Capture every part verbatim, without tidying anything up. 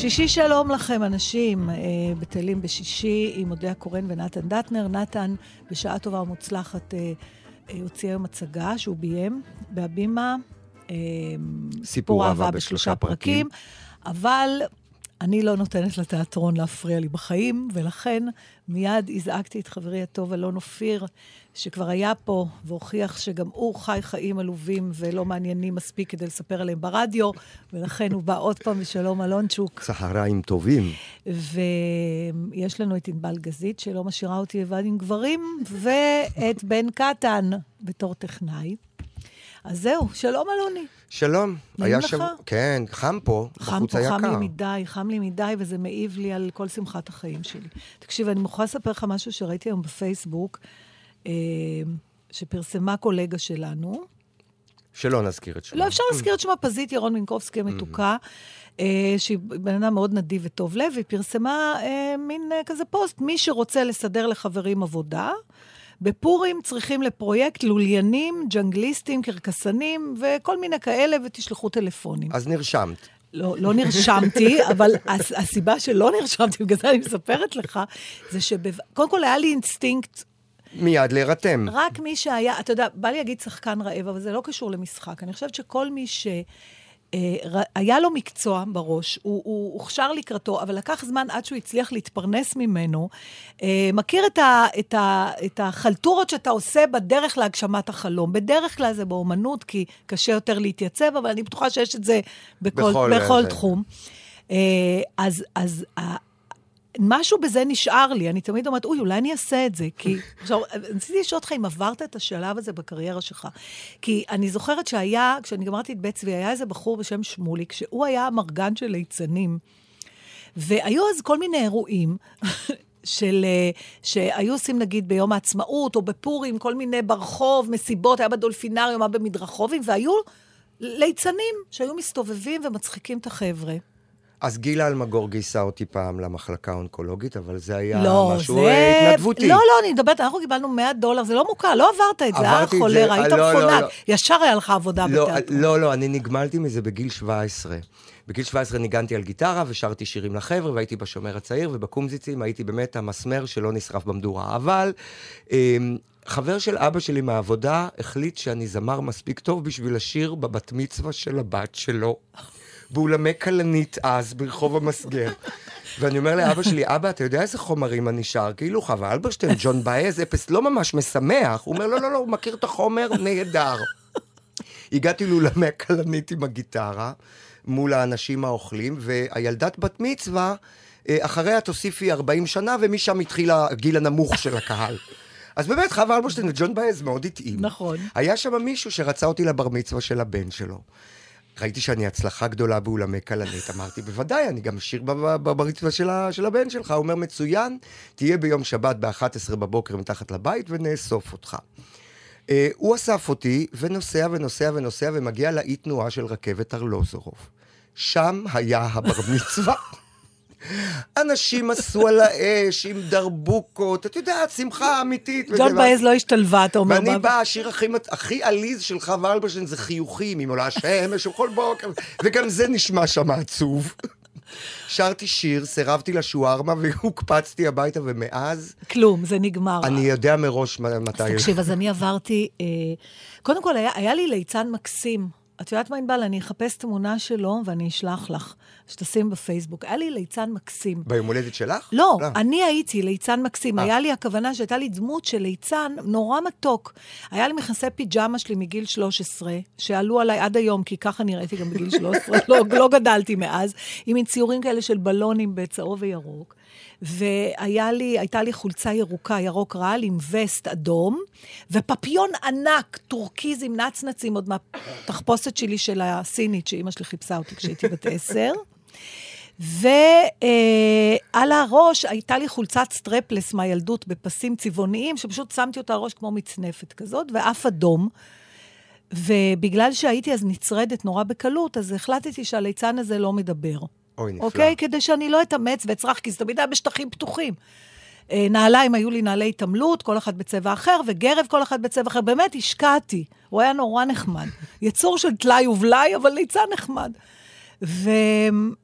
שישי שלום לכם אנשים, בטלים בשישי עם מודליה קורן ונתן דטנר. נתן בשעה טובה ומוצלחת הוציא מצגה שהוא ביים בהבימה, סיפור אהבה בשלושה פרקים, אבל אני לא נותנת לתיאטרון להפריע לי בחיים, ולכן מיד הזעקתי את חברי הטוב אלון אופיר, שכבר היה פה והוכיח שגם הוא חי חיים עלובים ולא מעניינים מספיק כדי לספר עליהם ברדיו, ולכן הוא בא עוד פעם. ושלום אלונצ'וק. צהריים טובים. ויש לנו את ענבל גזית שלא משאירה אותי לבד עם גברים, ואת בן קטן בתור טכנאי. אז זהו, שלום אלוני. שלום. היה שם, כן, חם פה, בחוץ היה קר. חם לי מדי, חם לי מדי, וזה מעיב לי על כל שמחת החיים שלי. תקשיב, אני מוכרחה לספר לך משהו שראיתי היום בפייסבוק, שפרסמה קולגה שלנו. שלא נזכיר את שמה. לא, אפשר להזכיר את שמה, פזית ירון מינקובסקי המתוקה, שהיא בן אדם מאוד נדיב וטוב לב, והיא פרסמה מין כזה פוסט, מי שרוצה לסדר לחברים עבודה, בפורים צריכים לפרויקט לוליינים, ג'נגליסטים, קרקסנים, וכל מיני כאלה, ותשלחו טלפונים. אז נרשמת. לא, לא נרשמתי, אבל הסיבה שלא נרשמתי, בגלל זה אני מספרת לך, זה שקודם כל היה לי אינסטינקט, מיד להירתם. רק מי שהיה, אתה יודע, בא לי להגיד שחקן רעב, אבל זה לא קשור למשחק. אני חושבת שכל מי ש... היה לו מקצוע בראש, הוא הוכשר לקראתו, אבל לקח זמן עד שהוא הצליח להתפרנס ממנו, מכיר את ה, את ה, את החלטורות שאתה עושה בדרך להגשמת החלום, בדרך כלל זה באומנות, כי קשה יותר להתייצב, אבל אני בטוחה שיש את זה בכל, בכל, בכל תחום. אז, אז, משהו בזה נשאר לי, אני תמיד אומרת, אוי, אולי אני אעשה את זה, כי... עכשיו, נציתי לשאול אותך אם עברת את השלב הזה בקריירה שלך, כי אני זוכרת שהיה, כשאני גמרתי את בית צבי, היה איזה בחור בשם שמולי, כשהוא היה המרגן של ליצנים, והיו אז כל מיני אירועים, של, שהיו עושים נגיד ביום העצמאות, או בפורים, כל מיני ברחוב, מסיבות, היה בדולפינריום, היה במדרחובים, והיו ליצנים שהיו מסתובבים ומצחיקים את החבר'ה. אז גילה אלמגור גייסה אותי פעם למחלקה האונקולוגית, אבל זה היה לא, משהו זה... התנדבותי. לא, לא, אני מדברת, אנחנו קיבלנו מאה דולר, זה לא מוכר, לא עברת את זה, היה חולר, היית לא, מפונק, לא, לא. ישר היה לך עבודה לא, בתיאטרון. לא, לא, אני נגמלתי מזה בגיל שבע עשרה. בגיל שבע עשרה ניגנתי על גיטרה, ושרתי שירים לחבר'ה, והייתי בשומר הצעיר, ובקומזיצים הייתי באמת המסמר שלא נשרף במדורה. אבל חבר של אבא שלי מהעבודה החליט שאני זמר מספיק טוב בשביל השיר בבת מצווה של הבת שלו. באולמי קלנית אז, ברחוב המסגר. ואני אומר לאבא שלי, אבא, אתה יודע איזה חומרים אני שר? כאילו חווה אלברשטיין, ג'ון באז, אפס לא ממש משמח. הוא אומר, לא, לא, לא, הוא מכיר את החומר, נהדר. הגעתי לאולמי הקלנית עם הגיטרה, מול האנשים האוכלים, והילדת בת מצווה, אחריה תוסיפי ארבעים שנה, ומשם התחיל הגיל הנמוך של הקהל. אז באמת חווה אלברשטיין וג'ון באז מאוד התאים. נכון. היה שם מישהו שרצה אותי לבר מצווה של הבן שלו. ראיתי שאני הצלחה גדולה באולמי קלנית, אמרתי, בוודאי, אני גם אשיר ברצפה של הבן שלך, הוא אומר, מצוין, תהיה ביום שבת ב-אחת עשרה בבוקר מתחת לבית ונאסוף אותך. הוא אסף אותי ונוסע ונוסע ונוסע ומגיע לאי תנועה של רכבת ארלוזורוב. שם היה הבר מצווה. אנשים עשו על האש עם דרבוקות, אתה יודע, שמחה אמיתית. ג'ון באז לא השתלבה, אתה אומר. ואני בא, השיר הכי עליז של חווה אלברשטיין זה חיוכים, עם עולה השמש וכל בוקר, וגם זה נשמע שם עצוב. שרתי שיר, סירבתי לשוארמה, והוקפצתי הביתה, ומאז... כלום, זה נגמר. אני יודע מראש מתי... אז תקשיב, אז אני עברתי... קודם כל, היה לי ליצן מקסים. את יודעת מה אם בא לה, אני אחפש תמונה שלו, ואני אשלח לך, שתשים בפייסבוק. היה לי ליצן מקסים. ביום הולדת שלך? לא, לא. אני הייתי ליצן מקסים. אה. היה לי הכוונה שהייתה לי דמות של ליצן נורא מתוק. היה לי מכנסי פיג'אמה שלי מגיל שלוש עשרה, שעלו עליי עד היום, כי ככה נראיתי גם בגיל שלוש עשרה, לא, לא גדלתי מאז, עם ציורים כאלה של בלונים בצהוב וירוק. והייתה לי חולצה ירוקה, ירוק רעל, עם וסט אדום, ופפיון ענק, טורקיז עם נצנצים, עוד מהתחפושת שלי של הסינית, שאמא שלי חיפשה אותי כשהייתי בת עשר, ועל הראש הייתה לי חולצת סטרפלס מהילדות, בפסים צבעוניים, שפשוט שמתי אותה הראש כמו מצנפת כזאת, ואף אדום, ובגלל שהייתי אז נצרדת נורא בקלות, אז החלטתי שהליצן הזה לא מדבר. אוקיי? כדי שאני לא אתאמץ ואצרח, כי זה תמיד היה בשטחים פתוחים. נעליים, היו לי נעלי תמלות, כל אחת בצבע אחר, וגרב כל אחת בצבע אחר. באמת השקעתי, הוא היה נורא נחמד. יצור של תלי ובלי, אבל ליצן נחמד. ו...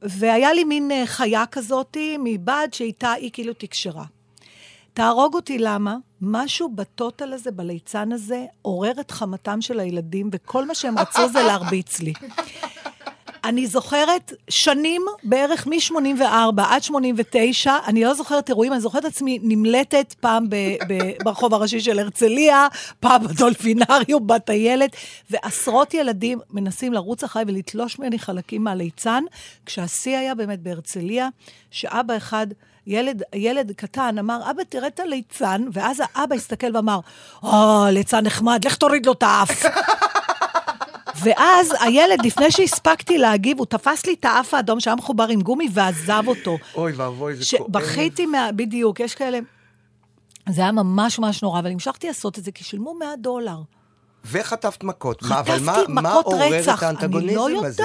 והיה לי מין חיה כזאת מבעד שאיתה היא כאילו תקשרה. תהרוג אותי למה, משהו בטוטל הזה, בליצן הזה, עורר את חמתם של הילדים, וכל מה שהם רצו זה להרביץ לי. אני זוכרת שנים, בערך מ-שמונים וארבע עד שמונים ותשע, אני לא זוכרת אירועים, אני זוכרת עצמי נמלטת פעם ב- ב- ברחוב הראשי של הרצליה, פעם בדולפינריום, בת הילד, ועשרות ילדים מנסים לרוץ אחרי ולתלוש ממני חלקים מהליצן, כשהשיא היה באמת בהרצליה, שאבא אחד... ילד, ילד קטן אמר, אבא תראה את הליצן, ואז האבא הסתכל ואמר, או, ליצן נחמד, לך תוריד לו את האף. ואז הילד, לפני שהספקתי להגיב, הוא תפס לי את האף האדום שהיה מחובר עם גומי ועזב אותו. אוי ואבוי, זה כואב. בכיתי מה... בדיוק, יש כאלה... זה היה ממש ממש נורא, אבל המשכתי לעשות את זה, כי שילמו מאה דולר. וחטפת מכות. חטפתי מכות מה, מה רצח. אני לא יודעת. הזה?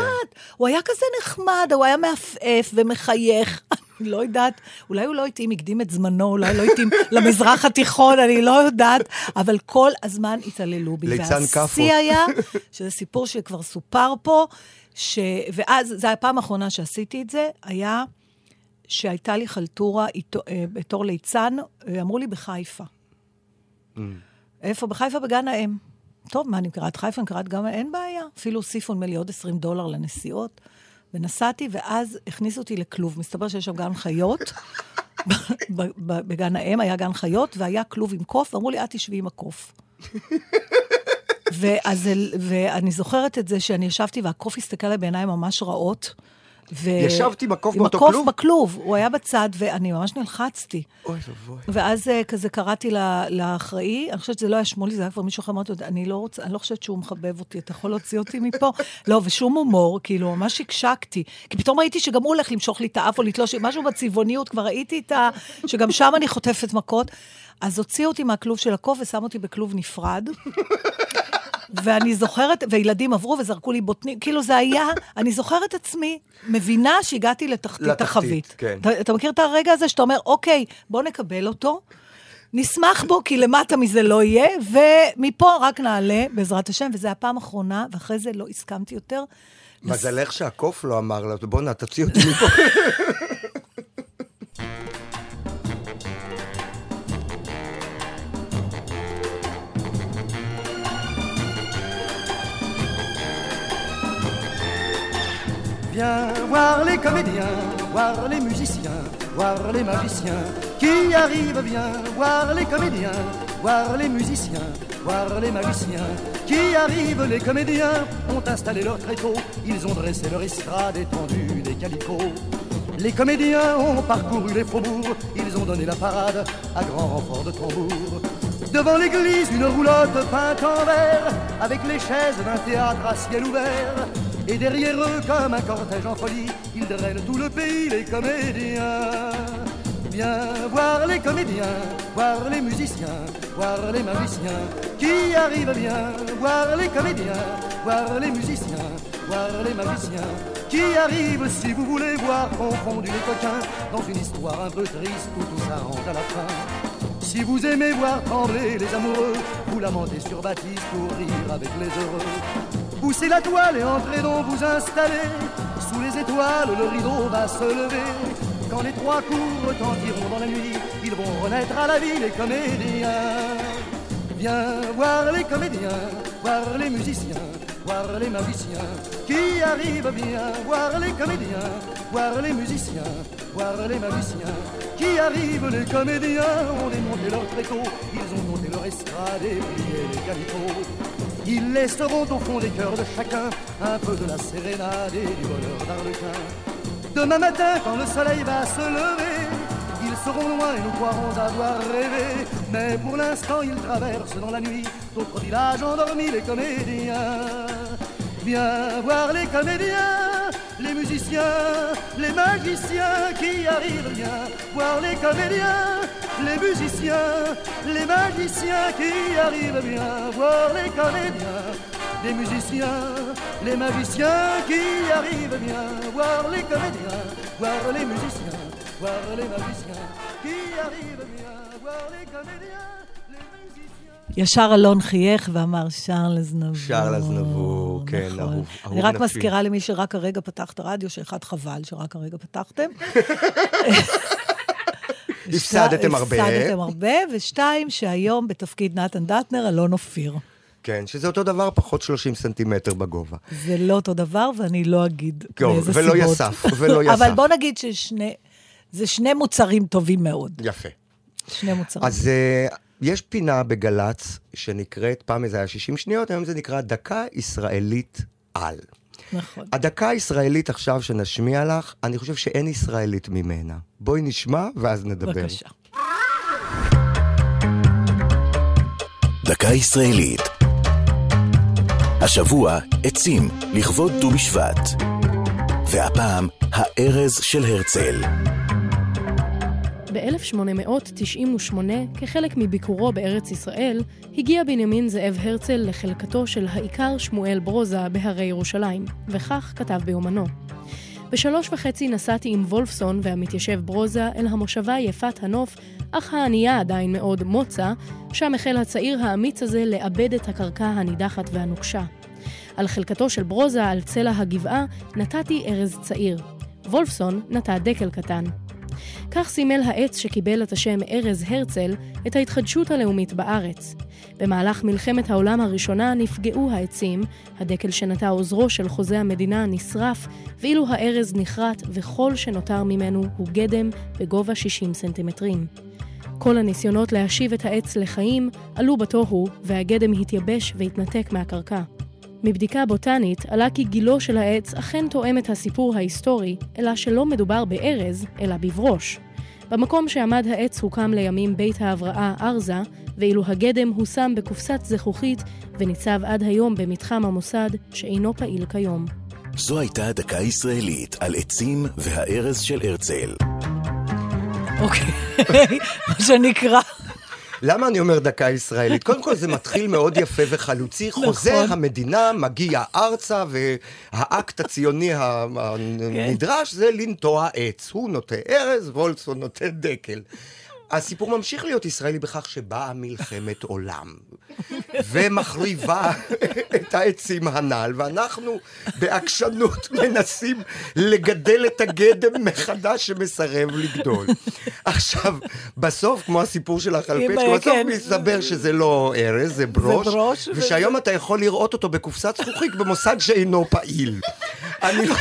הוא היה כזה נחמד, הוא היה מאפאף ומחייך. אני לא יודעת, אולי הוא לא התאים, הקדים את זמנו, אולי לא התאים למזרח התיכון, אני לא יודעת, אבל כל הזמן התעללו בי. ליצן כפו. והשיא היה, שזה סיפור שכבר סופר פה, ש... ואז, זו הפעם האחרונה שעשיתי את זה, היה שהייתה לי חלטורה בתור ליצן, אמרו לי בחיפה. איפה? בחיפה בגן האם. טוב, מה, אני מקראת חיפה, אני מקראת גם, אין בעיה. אפילו הוסיפו נמלי עוד עשרים דולר לנסיעות. ונסעתי, ואז הכניסו אותי לכלוב. מסתבר שיש שם גן חיות, בגן האם היה גן חיות, והיה כלוב עם קוף, ואמרו לי, את תשבי עם הקוף. ואז, ואני זוכרת את זה שאני ישבתי, והקוף הסתכל עליי בעיניים ממש רעות, ישבתי בקוף באותו כלוב? עם הקוף בכלוב, הוא היה בצד, ואני ממש נלחצתי. אוי לבוי. ואז כזה קראתי לאחראי, אני חושבת שזה לא היה שמולי, זה היה כבר מישהו אחר, אמרתי, אני לא רוצה, אני לא חושבת שהוא מחבב אותי, אתה יכול להוציא אותי מפה? לא, ושום הומור, כאילו, ממש הקשקתי. כי פתאום ראיתי שגם הוא הולך למשוך לי את האף, או לתלוש, משהו בצבעוניות, כבר ראיתי את ה... שגם שם אני חוטפת מכות. אז הוציאו אותי מהכלוב של הקוף, ושם אותי בכלוב נפרד. ואני זוכרת, וילדים עברו וזרקו לי בוטנים, כאילו זה היה, אני זוכרת עצמי, מבינה שהגעתי לתחתית החבית. כן. אתה, אתה מכיר את הרגע הזה שאתה אומר, אוקיי, בוא נקבל אותו, נשמח בו, כי למטה מזה לא יהיה, ומפה רק נעלה, בעזרת השם, וזה הפעם האחרונה, ואחרי זה לא הסכמתי יותר. מזלך לס... שהקוף לא אמר לה, בוא נה, תציא אותי מפה. Viens voir les comédiens, voir les musiciens, voir les magiciens qui arrivent. Viens voir les comédiens, voir les musiciens, voir les magiciens qui arrivent. Les comédiens ont installé leur tréteau, ils ont dressé leur estrade et tendu des calicots. Les comédiens ont parcouru les faubourgs, ils ont donné la parade à grand renfort de tambours. Devant l'église, une roulotte peinte en vert, avec les chaises d'un théâtre à ciel ouvert. Et derrière eux, comme un cortège en folie, ils drainent tout le pays, les comédiens. Viens voir les comédiens, voir les musiciens, voir les magiciens qui arrivent. Viens voir les comédiens, voir les musiciens, voir les magiciens qui arrivent. Si vous voulez voir confondus les coquins dans une histoire un peu triste où tout s'arrange à la fin. Si vous aimez voir trembler les amoureux, vous lamentez sur Baptiste pour rire avec les heureux. Poussez la toile et entrez donc vous installer. Sous les étoiles, le rideau va se lever. Quand les trois coups retentiront dans la nuit, ils vont renaître à la vie les comédiens. Viens voir les comédiens, voir les musiciens, voir les magiciens qui arrivent. Viens voir les comédiens, voir les musiciens, voir les magiciens qui arrivent. Les comédiens ont démonté leur tréteau, ils ont monté leur estrade et plié les calicots. Ils laisseront au fond des cœurs de chacun un peu de la sérénade et du bonheur d'Arlequin. Demain matin, quand le soleil va se lever, ils seront loin et nous croirons avoir rêvé. Mais pour l'instant, ils traversent dans la nuit d'autres villages endormis, les comédiens. Viens voir les comédiens, les musiciens, les magiciens qui arrivent. Viens voir les comédiens, les musiciens, les magiciens qui arrivent. Viens voir les comédiens, les musiciens, les magiciens qui arrivent. Viens voir les comédiens, voir les musiciens, voir les magiciens qui arrivent. Viens voir les comédiens, les musiciens. ישר אלון חייך ואמר, שרלז נבור. שרלז נבור, כן, אהוב. אני רק מזכירה למי שרק הרגע פתחת רדיו, שאחד חבל שרק הרגע פתחתם. הפסדתם הרבה. הפסדתם הרבה, ושתיים, שהיום בתפקיד נתן דטנר, אלון אופיר. כן, שזה אותו דבר, פחות שלושים סנטימטר בגובה. זה לא אותו דבר, ואני לא אגיד מאיזה סיבות. ולא יסף, ולא יסף. אבל בוא נגיד שזה שני מוצרים טובים מאוד. יפה. שני מוצרים. אז... יש פינה בגלץ שנקראת, פעם זה היה שישים שניות, היום זה נקרא דקה ישראלית על. נכון. הדקה הישראלית עכשיו שנשמיע לך, אני חושב שאין ישראלית ממנה. בואי נשמע ואז נדבר. בבקשה. דקה ישראלית. השבוע עצים לכבוד דו בשבט. והפעם הארז של הרצל. ב-אלף שמונה מאות תשעים ושמונה, כחלק מביקורו בארץ ישראל, הגיע בנימין זאב הרצל לחלקתו של העיקר שמואל ברוזה בהרי ירושלים, וכך כתב ביומנו. בשלוש וחצי נסעתי עם וולפסון והמתיישב ברוזה אל המושבה יפת הנוף, אך הענייה עדיין מאוד מוצא, שם החל הצעיר האמיץ הזה לאבד את הקרקע הנידחת והנוקשה. על חלקתו של ברוזה על צלע הגבעה נתתי ארז צעיר. וולפסון נטע דקל קטן. כך סימל העץ שקיבל את השם ארז הרצל את ההתחדשות הלאומית בארץ. במהלך מלחמת העולם הראשונה נפגעו העצים, הדקל שנטע עוזרו של חוזה המדינה נשרף, ואילו הארז נחרט וכל שנותר ממנו הוא גדם בגובה שישים סנטימטרים. כל הניסיונות להשיב את העץ לחיים עלו בתוהו והגדם התייבש והתנתק מהקרקע. מבדיקה בוטנית עלה כי גילו של העץ אכן תואם את הסיפור ההיסטורי, אלא שלא מדובר בארז, אלא בברוש. במקום שעמד העץ הוקם לימים בית ההבראה ארזה, ואילו הגדם הושם בקופסת זכוכית וניצב עד היום במתחם המוסד שאינו פעיל כיום. זו הייתה הדקה הישראלית על עצים והארז של הרצל. אוקיי, מה שנקרא... למה אני אומר דקה ישראלית? קודם כל זה מתחיל מאוד יפה וחלוצי, נכון. חוזה המדינה מגיע ארצה, והאקט הציוני הנדרש זה לנטוע עץ. הוא נוטה ארז, וולפסון נוטה דקל. הסיפור ממשיך להיות ישראלי בכך שבאה מלחמת עולם, ומחריבה את העצים הנעל, ואנחנו בעקשנות מנסים לגדל את הגדם מחדש שמסרב לגדול. עכשיו, בסוף, כמו הסיפור של החלפצ'קו, בסוף מסתבר שזה לא ארז, זה ברוש, ושהיום אתה יכול לראות אותו בקופסת זכוכית במוסד שאינו פעיל. אני לא...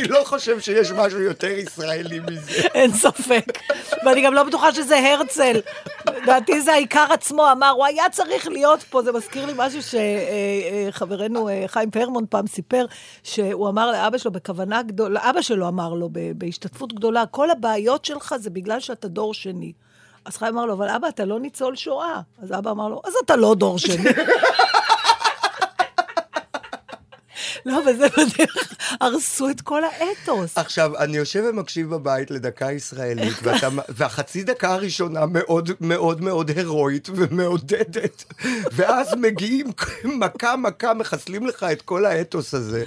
אני לא חושב שיש משהו יותר ישראלי מזה. אין ספק. ואני גם לא בטוחה שזה הרצל. דעתי זה העיקר עצמו, אמר, הוא היה צריך להיות פה. זה מזכיר לי משהו שחברנו חיים פרמן פעם סיפר, שהוא אמר לאבא שלו בכוונה גדולה, אבא שלו אמר לו בהשתתפות גדולה, כל הבעיות שלך זה בגלל שאתה דור שני. אז חיים אמר לו, אבל אבא, אתה לא ניצול שואה. אז אבא אמר לו, אז אתה לא דור שני. לא, וזה בדרך, הרסו את כל האתוס. עכשיו, אני יושב ומקשיב בבית לדקה ישראלית, ואתה, והחצי דקה הראשונה מאוד מאוד מאוד הרואית ומעודדת, ואז מגיעים מכה מכה, מחסלים לך את כל האתוס הזה.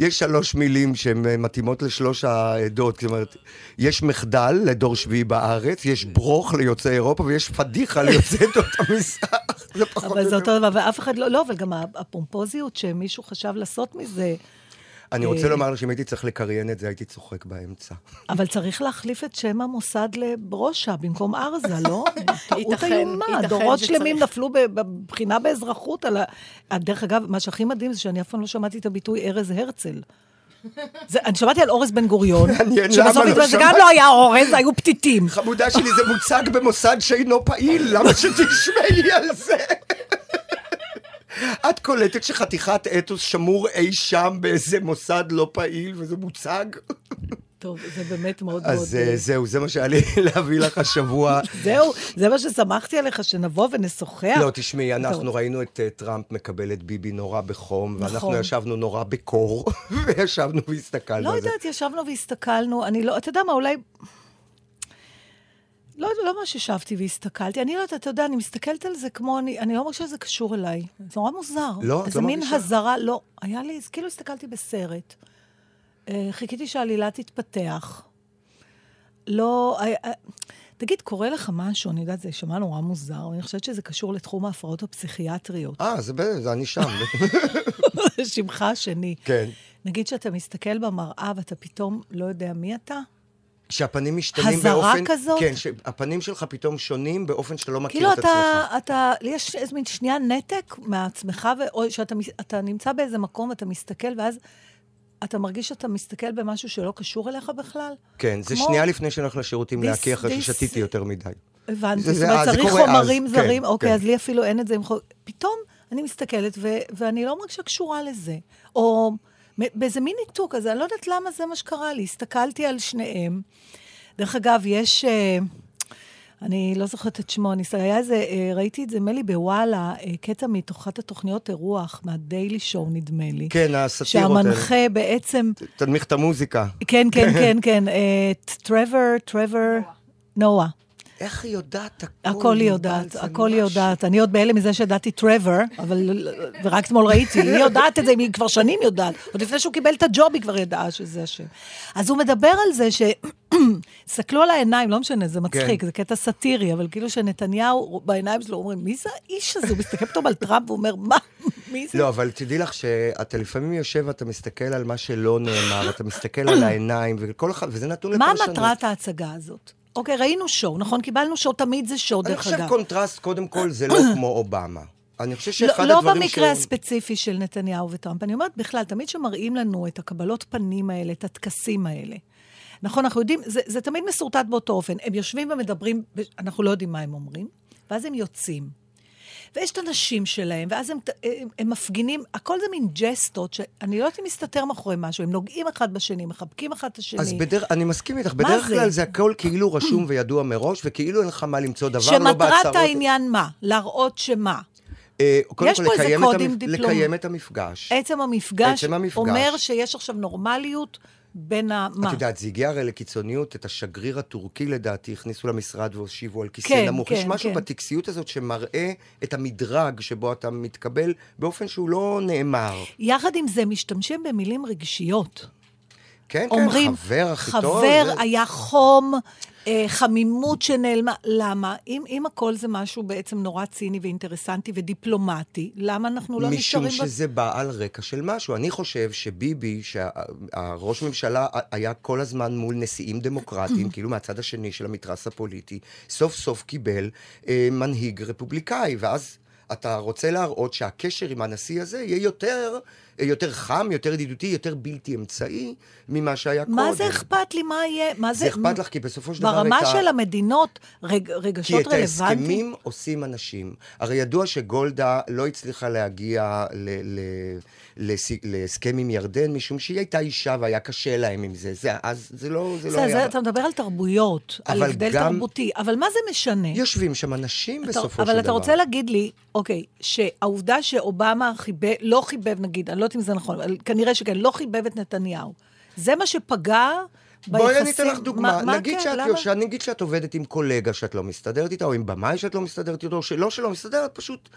יש שלוש מילים שהן מתאימות לשלוש העדות, זאת אומרת, יש מחדל לדור שביעי בארץ, יש ברוך ליוצאי אירופה, ויש פדיחה ליוצאי דוד המזרח. אבל זה אותו דבר, ואף אחד לא, לא, אבל גם הפומפוזיות שמישהו חשב לעשות מזה... אני רוצה לומר לך שאם הייתי צריך לקריין את זה, הייתי צוחק באמצע. אבל צריך להחליף את שם המוסד לברושה, במקום ארזה, לא? טעות איומה, דורות שלמים נפלו בבחינה באזרחות. דרך אגב, מה שהכי מדהים זה שאני אף פעם לא שמעתי את הביטוי ארז הרצל. אני שמעתי על אורז בן גוריון, זה גם לא היה אורז, היו פתיתים. חמודה שלי, זה מוצג במוסד שאינו פעיל, למה שתשמעי על זה? את קולטת שחתיכת אתוס שמור אי שם באיזה מוסד לא פעיל, וזה מוצג. טוב, זה באמת מאוד מאוד... אז זהו, זה מה שהיה לי להביא לך השבוע. זהו, זה מה ששמחתי עליך, שנבוא ונשוחח. לא, תשמעי, אנחנו ראינו את טראמפ מקבל את ביבי נורא בחום, ואנחנו ישבנו נורא בקור, וישבנו והסתכלנו. לא יודעת, ישבנו והסתכלנו, אני לא... אתה יודע מה, אולי... לא, לא מה ששבתי והסתכלתי, אני לא יודעת, אתה יודע, אני מסתכלת על זה כמו, אני, אני לא מרגישה שזה קשור אליי, זה נורא מוזר. לא, זה לא מין מרגישה. הזרה, לא, היה לי, כאילו הסתכלתי בסרט, חיכיתי שהעלילה תתפתח, לא, תגיד, קורא לך משהו, אני יודעת, זה שמע נורא מוזר, ואני חושבת שזה קשור לתחום ההפרעות הפסיכיאטריות. אה, זה באמת, אני שם. שמך השני. כן. נגיד שאתה מסתכל במראה, ואתה פתאום לא יודע מי אתה? שהפנים משתנים באופן... הזרה כזאת? כן, שהפנים שלך פתאום שונים באופן שאתה לא מכיר את עצמך. כאילו אתה, יש איזה מין שנייה נתק מעצמך, או שאתה נמצא באיזה מקום, אתה מסתכל, ואז... אתה מרגיש שאתה מסתכל במשהו שלא קשור אליך בכלל? כן, זה שנייה לפני שנלך לשירותים להקיח אחרי ששתיתי יותר מדי. הבנתי, זאת אומרת, צריך חומרים זרים, אוקיי, אז לי אפילו אין את זה. פתאום אני מסתכלת, ואני לא מרגישה קשורה לזה. או באיזה מין ניתוק, אז אני לא יודעת למה זה מה שקרה לי. הסתכלתי על שניהם. דרך אגב, יש... אני לא זוכרת את שמו, ראיתי את זה, מלי בוואלה, קטע מתוכת התוכניות אירוח, מהדיילי שואו, נדמה לי. כן, הסטירות. שהמנחה בעצם... תנמיך את המוזיקה. כן, כן, כן, כן. טרבר, טרבר, נועה. איך היא יודעת? הכל היא יודעת, הכל היא יודעת. אני עוד בעלם מזה שידעתי טרבר, אבל רק אתמול ראיתי, היא יודעת את זה, היא כבר שנים יודעת. עוד לפני שהוא קיבל את הג'וב, היא כבר ידעה שזה השם. אז הוא מדבר על זה ש... סתכלו על העיניים, לא משנה, זה מצחיק, זה קטע סטירי, אבל כאילו שנתניהו, בעיניים שלו אומרים, מי זה האיש הזה? הוא מסתכל פתאום על טראמפ ואומר, מה? מי זה? לא, אבל תדעי לך שאתה לפעמים יושב, אתה מסתכל על מה שלא נאמר, אתה מסתכל על העיניים, וזה נתון לפרשנות. מה מטרת ההצגה הזאת? אוקיי, ראינו שואו, נכון? קיבלנו שואו, תמיד זה שואו, דרך אגב. אני חושב קונטרסט, קודם כל, זה לא כמו אובמה. אני חושב שאחד הדברים... לא במקרה הספציפי של נתניהו וטראמפ. אני אומרת, בכלל, תמיד שמראים לנו את הקבלות פנים האלה, את הטקסים האלה. נכון, אנחנו יודעים, זה, זה תמיד מסורטט באותו אופן. הם יושבים ומדברים, אנחנו לא יודעים מה הם אומרים, ואז הם יוצאים. ויש את הנשים שלהם, ואז הם, הם, הם מפגינים, הכל זה מין ג'סטות, שאני לא יודעת אם מסתתר מאחורי משהו, הם נוגעים אחד בשני, מחבקים אחד את השני. אז בדרך, אני מסכים איתך, בדרך כלל זה? זה הכל כאילו רשום וידוע מראש, וכאילו אין לך מה למצוא דבר, לא בהצהרות. שמטרת העניין מה? להראות שמה? יש פה איזה קודים דיפלומטיים. לקיים את המפגש. עצם המפגש אומר שיש עכשיו נורמליות, בין המה. את יודעת, זה הגיע הרי לקיצוניות, את השגריר הטורקי לדעתי, הכניסו למשרד והושיבו על כיסא כן, נמוך. כן, יש משהו כן. בטקסיות הזאת שמראה את המדרג שבו אתה מתקבל, באופן שהוא לא נאמר. יחד עם זה, משתמשים במילים רגשיות. כן, אומרים, כן, חבר הכי טוב. חבר זה... היה חום, אה, חמימות שנעלמה. למה? אם, אם הכל זה משהו בעצם נורא ציני ואינטרסנטי ודיפלומטי, למה אנחנו לא נשארים... משום שזה בת... בא על רקע של משהו. אני חושב שביבי, שהראש ממשלה היה כל הזמן מול נשיאים דמוקרטיים, כאילו מהצד השני של המתרס הפוליטי, סוף סוף קיבל אה, מנהיג רפובליקאי, ואז... אתה רוצה להראות שהקשר עם הנשיא הזה יהיה יותר, יותר חם, יותר ידידותי, יותר בלתי אמצעי ממה שהיה קודם. מה זה אכפת לי? מה יהיה? מה זה, זה אכפת לך, כי בסופו של דבר... ברמה את של ה... המדינות, רג... רגשות רלוונטיים. כי את רלוונטי. ההסכמים עושים אנשים. הרי ידוע שגולדה לא הצליחה להגיע ל... ל... להסכם עם ירדן, משום שהיא הייתה אישה והיה קשה להם עם זה. זה אז זה לא... זה, זה, לא זה היה... אתה מדבר על תרבויות, על הבדל גם... תרבותי, אבל מה זה משנה? יושבים שם אנשים אתה, בסופו של דבר. אבל אתה רוצה להגיד לי, אוקיי, שהעובדה שאובמה חיבב, לא חיבב, נגיד, אני לא יודעת אם זה נכון, אבל כנראה שכן, לא חיבב את נתניהו. זה מה שפגע... בואי אני אתן לך דוגמה, נגיד שאת עובדת עם קולגה שאת לא מסתדרת איתה, או עם במאי שאת לא מסתדרת איתה, או שלא שלא מסתדרת, פשוט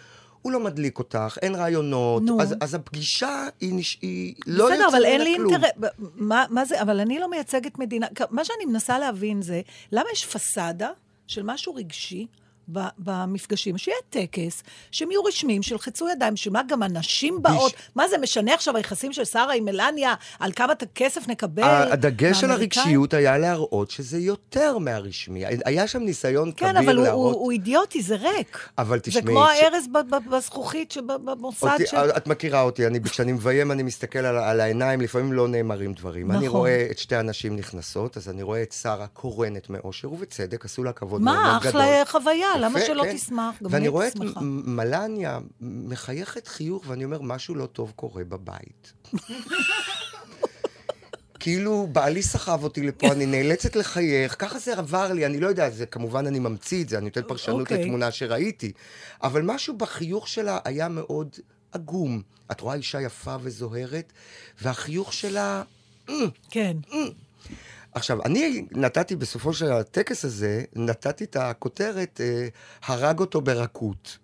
הוא לא מדליק אותך, אין רעיונות, אז, אז הפגישה היא, נש... היא לא יוצאה לכלום. בסדר, אבל אין לי אינטרס, מה, מה זה, אבל אני לא מייצגת מדינה, מה שאני מנסה להבין זה, למה יש פסדה של משהו רגשי, במפגשים, שיהיה טקס, שהם יהיו רשמים של חצוי ידיים, שמה גם אנשים באות, מה זה משנה עכשיו היחסים של שרה עם מלניה, על כמה כסף נקבל? הדגש של הרגשיות היה להראות שזה יותר מהרשמי. היה שם ניסיון כביר להראות... כן, אבל הוא אידיוטי, זה ריק. אבל תשמעי... זה כמו הערס בזכוכית שבמוסד של... את מכירה אותי, כשאני מביים, אני מסתכל על העיניים, לפעמים לא נאמרים דברים. אני רואה את שתי הנשים נכנסות, אז אני רואה את שרה קורנת מאושר, ובצדק, עשו לה כבוד מאוד גדול. למה שלא תשמח? ואני רואה את מלניה מחייכת חיוך, ואני אומר, משהו לא טוב קורה בבית. כאילו, בעלי סחב אותי לפה, אני נאלצת לחייך, ככה זה עבר לי, אני לא יודע, זה כמובן אני ממציא את זה, אני נותן פרשנות לתמונה שראיתי, אבל משהו בחיוך שלה היה מאוד עגום. את רואה אישה יפה וזוהרת, והחיוך שלה... כן. עכשיו, אני נתתי בסופו של הטקס הזה, נתתי את הכותרת, אה, הרג אותו ברכות.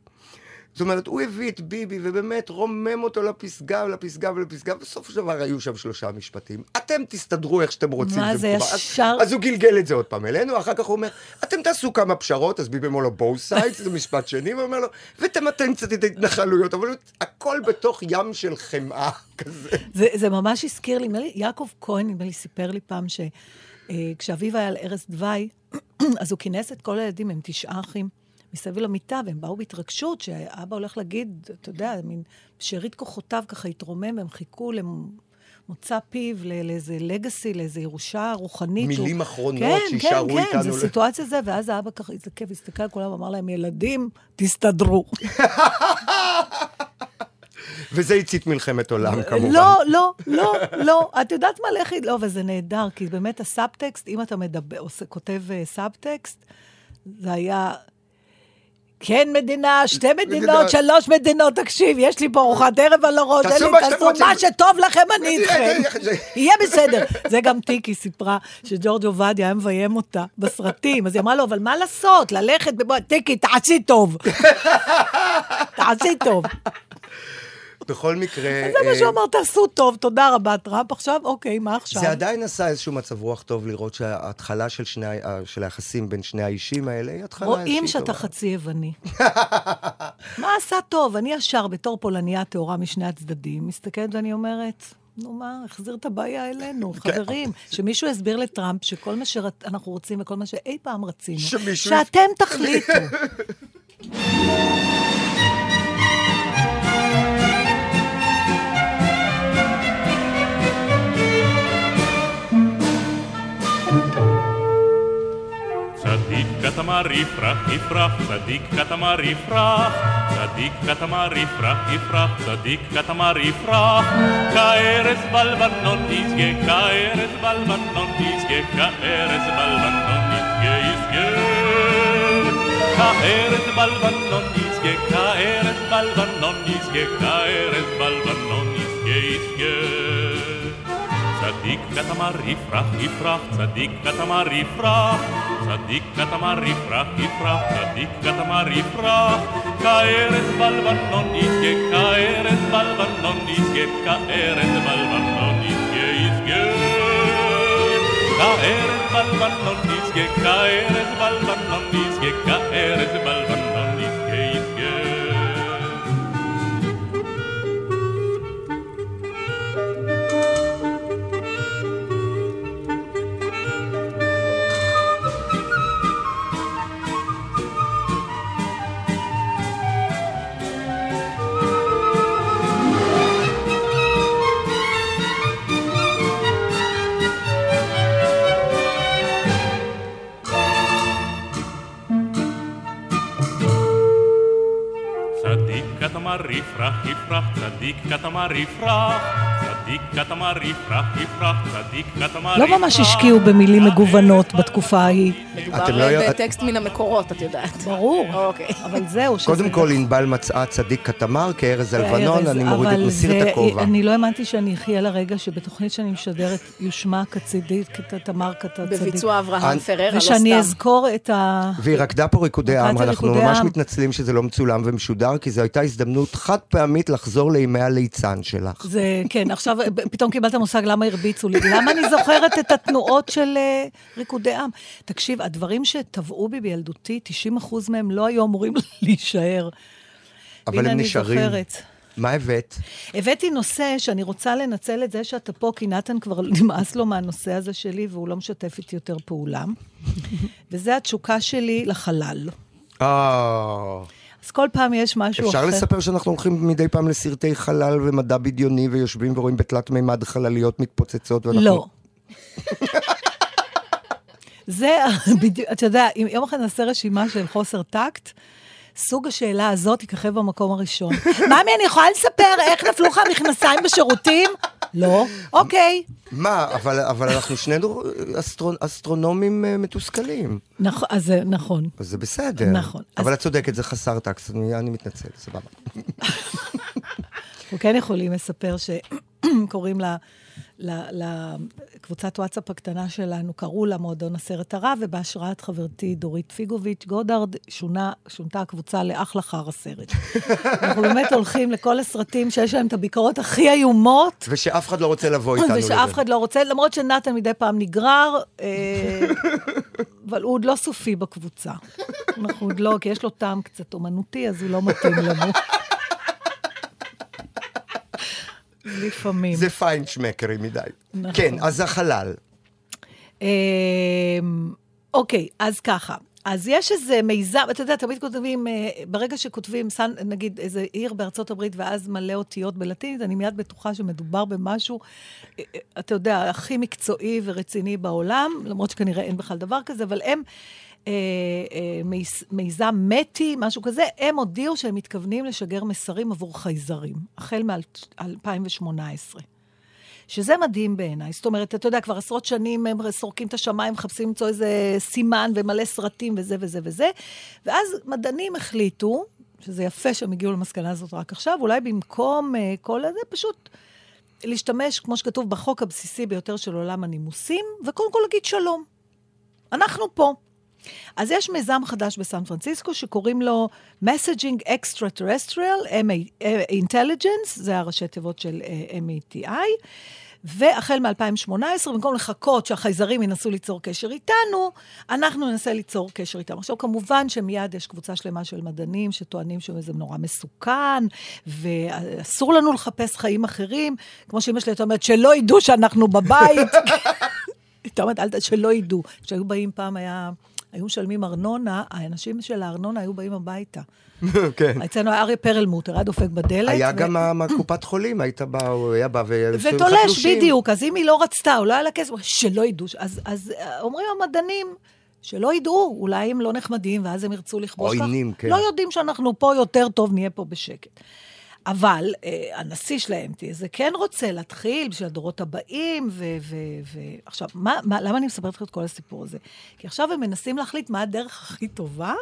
זאת אומרת, הוא הביא את ביבי, ובאמת רומם אותו לפסגה, לפסגה, לפסגה, בסוף הדבר היו שם שלושה משפטים. אתם תסתדרו איך שאתם רוצים. מה זה ישר? אז הוא גלגל את זה עוד פעם אלינו, אחר כך הוא אומר, אתם תעשו כמה פשרות, אז ביבי אמר לו, בואו סייט, זה משפט שני, ואומר לו, ותמתן קצת את ההתנחלויות, אבל הכל בתוך ים של חמאה כזה. זה ממש הזכיר לי, יעקב כהן, נדמה לי, סיפר לי פעם שכשאביו היה על ערש דווי, אז הוא כינס את כל הילדים, הם תשעה אחים. מסביב למיטה, והם באו בהתרגשות, שהאבא הולך להגיד, אתה יודע, מין שארית כוחותיו ככה התרומם, והם חיכו למוצא פיו, לאיזה לגאסי, לאיזה ירושה רוחנית. מילים אחרונות שישארו איתנו. כן, כן, כן, זו סיטואציה זה, ואז האבא ככה הזדקף, הסתכל כולם, אמר להם, ילדים, תסתדרו. וזה הצית מלחמת עולם, כמובן. לא, לא, לא, לא, את יודעת מה לכי? לא, וזה נהדר, כי באמת הסאבטקסט, אם אתה כותב סאבטקסט, זה היה... כן מדינה, שתי מדינות, שלוש מדינות, תקשיב, יש לי פה ארוחת ערב על הראש, תעשו מה שטוב לכם, אני איתכם. יהיה בסדר. זה גם טיקי סיפרה שג'ורג' עובדיה היה מביים אותה בסרטים, אז היא אמרה לו, אבל מה לעשות? ללכת בבוא, טיקי, תעשי טוב. תעשי טוב. בכל מקרה... זה מה שהוא אמר, תעשו טוב, תודה רבה, טראמפ, עכשיו, אוקיי, מה עכשיו? זה עדיין עשה איזשהו מצב רוח טוב לראות שההתחלה של שני, של היחסים בין שני האישים האלה, היא התחלה איזושהי טובה. רואים שאתה חצי יווני. מה עשה טוב? אני ישר בתור פולניה תאורה משני הצדדים, מסתכלת ואני אומרת, נו מה, החזיר את הבעיה אלינו, חברים, שמישהו הסביר לטראמפ שכל מה שאנחנו רוצים וכל מה שאי פעם רצינו, שאתם תחליטו. צדיק קטמר יפרח יפרח, צדיק קטמר יפרח, צדיק קטמר יפרח יפרח, צדיק קטמר יפרח, כארץ בלבנון תזכה, כארץ בלבנון תזכה, כארץ בלבנון תזכה, יזכה, כארץ בלבנון תזכה, כארץ בלבנון תזכה, כארץ בלבנון תזכה, יזכה. צדיק קטמר יפרח יפרח, צדיק קטמר יפרח, צדיק קטמר יפרח יפרח, צדיק קטמר יפרח, כארץ בלבנון יזכה, כארץ בלבנון יזכה, כארץ בלבנון יזכה, יזכה, כארץ בלבנון יזכה, כארץ בלבנון יזכה, כארץ בלבנון יזכה, יזכה. יפרח יפרח, צדיק קטמר יפרח, צדיק קטמר יפרח יפרח, צדיק קטמר יפרח. לא ממש השקיעו במילים מגוונות בתקופה ההיא. מדובר בטקסט מן המקורות, את יודעת. ברור. אוקיי. אבל זהו. קודם כל, ענבל מצאה צדיק קטמר כארז הלבנון, אני מוריד את מסיר את הכובע. אני לא האמנתי שאני אחיה לרגע שבתוכנית שאני משדרת יושמע כצדיק קטמר קטמר צדיק. בביצוע אברהם פררה, לא סתם. ושאני אזכור את ה... והיא רקדה פה ריקודי עם, אנחנו ממש מתנצלים שזה לא מצולם ומשודר, כי זו הייתה הזדמנות חד פעמית לחזור לימי הליצן שלך. זה, כן, עכשיו פתאום קיבלת מושג למה הרביצו לי, למה אני זוכרת את התנועות של ריקודי עם. תקשיב, הדברים שטבעו בי בילדותי, תשעים אחוז מהם לא היו אמורים להישאר. אבל הם נשארים. מה הבאת? הבאתי נושא שאני רוצה לנצל את זה שאתה פה, כי נתן כבר נמאס לו מהנושא הזה שלי, והוא לא משתף איתי יותר פעולה. וזה התשוקה שלי לחלל. אה... אז כל פעם יש משהו אחר. אפשר לספר שאנחנו הולכים מדי פעם לסרטי חלל ומדע בדיוני, ויושבים ורואים בתלת מימד חלליות מתפוצצות, ואנחנו... לא. זה, אתה יודע, אם יום אחד נעשה רשימה של חוסר טקט, סוג השאלה הזאת ייכחב במקום הראשון. מאמי, אני יכולה לספר איך נפלו לך מכנסיים בשירותים? לא. אוקיי. מה, אבל אנחנו שנינו אסטרונומים מתוסכלים. נכון, אז זה נכון. אז זה בסדר. נכון. אבל את צודקת, זה חסר טקט, אני מתנצל, סבבה. אנחנו כן יכולים לספר שקוראים לה לקבוצת וואטסאפ הקטנה שלנו, קראו לה מועדון הסרט הרע, ובהשראת חברתי דורית פיגוביץ' גודארד, שונה, שונתה הקבוצה לאחלה חר הסרט. אנחנו באמת הולכים לכל הסרטים שיש להם את הביקורות הכי איומות. ושאף אחד לא רוצה לבוא איתנו לזה. ושאף אחד לא רוצה, למרות שנתן מדי פעם נגרר, אבל הוא עוד לא סופי בקבוצה. אנחנו עוד לא, כי יש לו טעם קצת אומנותי, אז הוא לא מתאים לנו. לפעמים. זה פיינשמקרי מדי. נכון. כן, אז החלל. אה, אוקיי, אז ככה. אז יש איזה מיזם, אתה יודע, תמיד כותבים, אה, ברגע שכותבים, סן, נגיד, איזה עיר בארצות הברית, ואז מלא אותיות בלטינית, אני מיד בטוחה שמדובר במשהו, אה, אתה יודע, הכי מקצועי ורציני בעולם, למרות שכנראה אין בכלל דבר כזה, אבל הם... מיזם מתי, משהו כזה, הם הודיעו שהם מתכוונים לשגר מסרים עבור חייזרים, החל מ-אלפיים ושמונה עשרה. שזה מדהים בעיניי. זאת אומרת, אתה יודע, כבר עשרות שנים הם סורקים את השמיים, מחפשים למצוא איזה סימן ומלא סרטים וזה וזה וזה, ואז מדענים החליטו, שזה יפה שהם הגיעו למסקנה הזאת רק עכשיו, אולי במקום כל הזה, פשוט להשתמש, כמו שכתוב, בחוק הבסיסי ביותר של עולם הנימוסים, וקודם כל להגיד שלום. אנחנו פה. אז יש מיזם חדש בסן פרנסיסקו שקוראים לו Messaging Extraterrestrial Intelligence, זה הראשי תיבות של M A T I, והחל מ-אלפיים ושמונה עשרה, במקום לחכות שהחייזרים ינסו ליצור קשר איתנו, אנחנו ננסה ליצור קשר איתם. עכשיו, כמובן שמיד יש קבוצה שלמה של מדענים שטוענים שזה נורא מסוכן, ואסור לנו לחפש חיים אחרים, כמו שאמא שלי אומרת, שלא ידעו שאנחנו בבית. אתה אומרת, שלא ידעו. כשהיו באים פעם היה... היו משלמים ארנונה, האנשים של הארנונה היו באים הביתה. כן. אצלנו היה אריה פרלמוט, היה דופק בדלת. היה גם מהקופת חולים, הייתה באה, הוא היה בא, ותולש בדיוק, אז אם היא לא רצתה, אולי על הכסף, שלא ידעו, אז אומרים המדענים, שלא ידעו, אולי הם לא נחמדים, ואז הם ירצו לכבוש כך. עוינים, כן. לא יודעים שאנחנו פה יותר טוב, נהיה פה בשקט. אבל הנשיא שלהם, זה כן רוצה להתחיל בשביל הדורות הבאים, ועכשיו, למה אני מספרת לך את כל הסיפור הזה? כי עכשיו הם מנסים להחליט מה הדרך הכי טובה,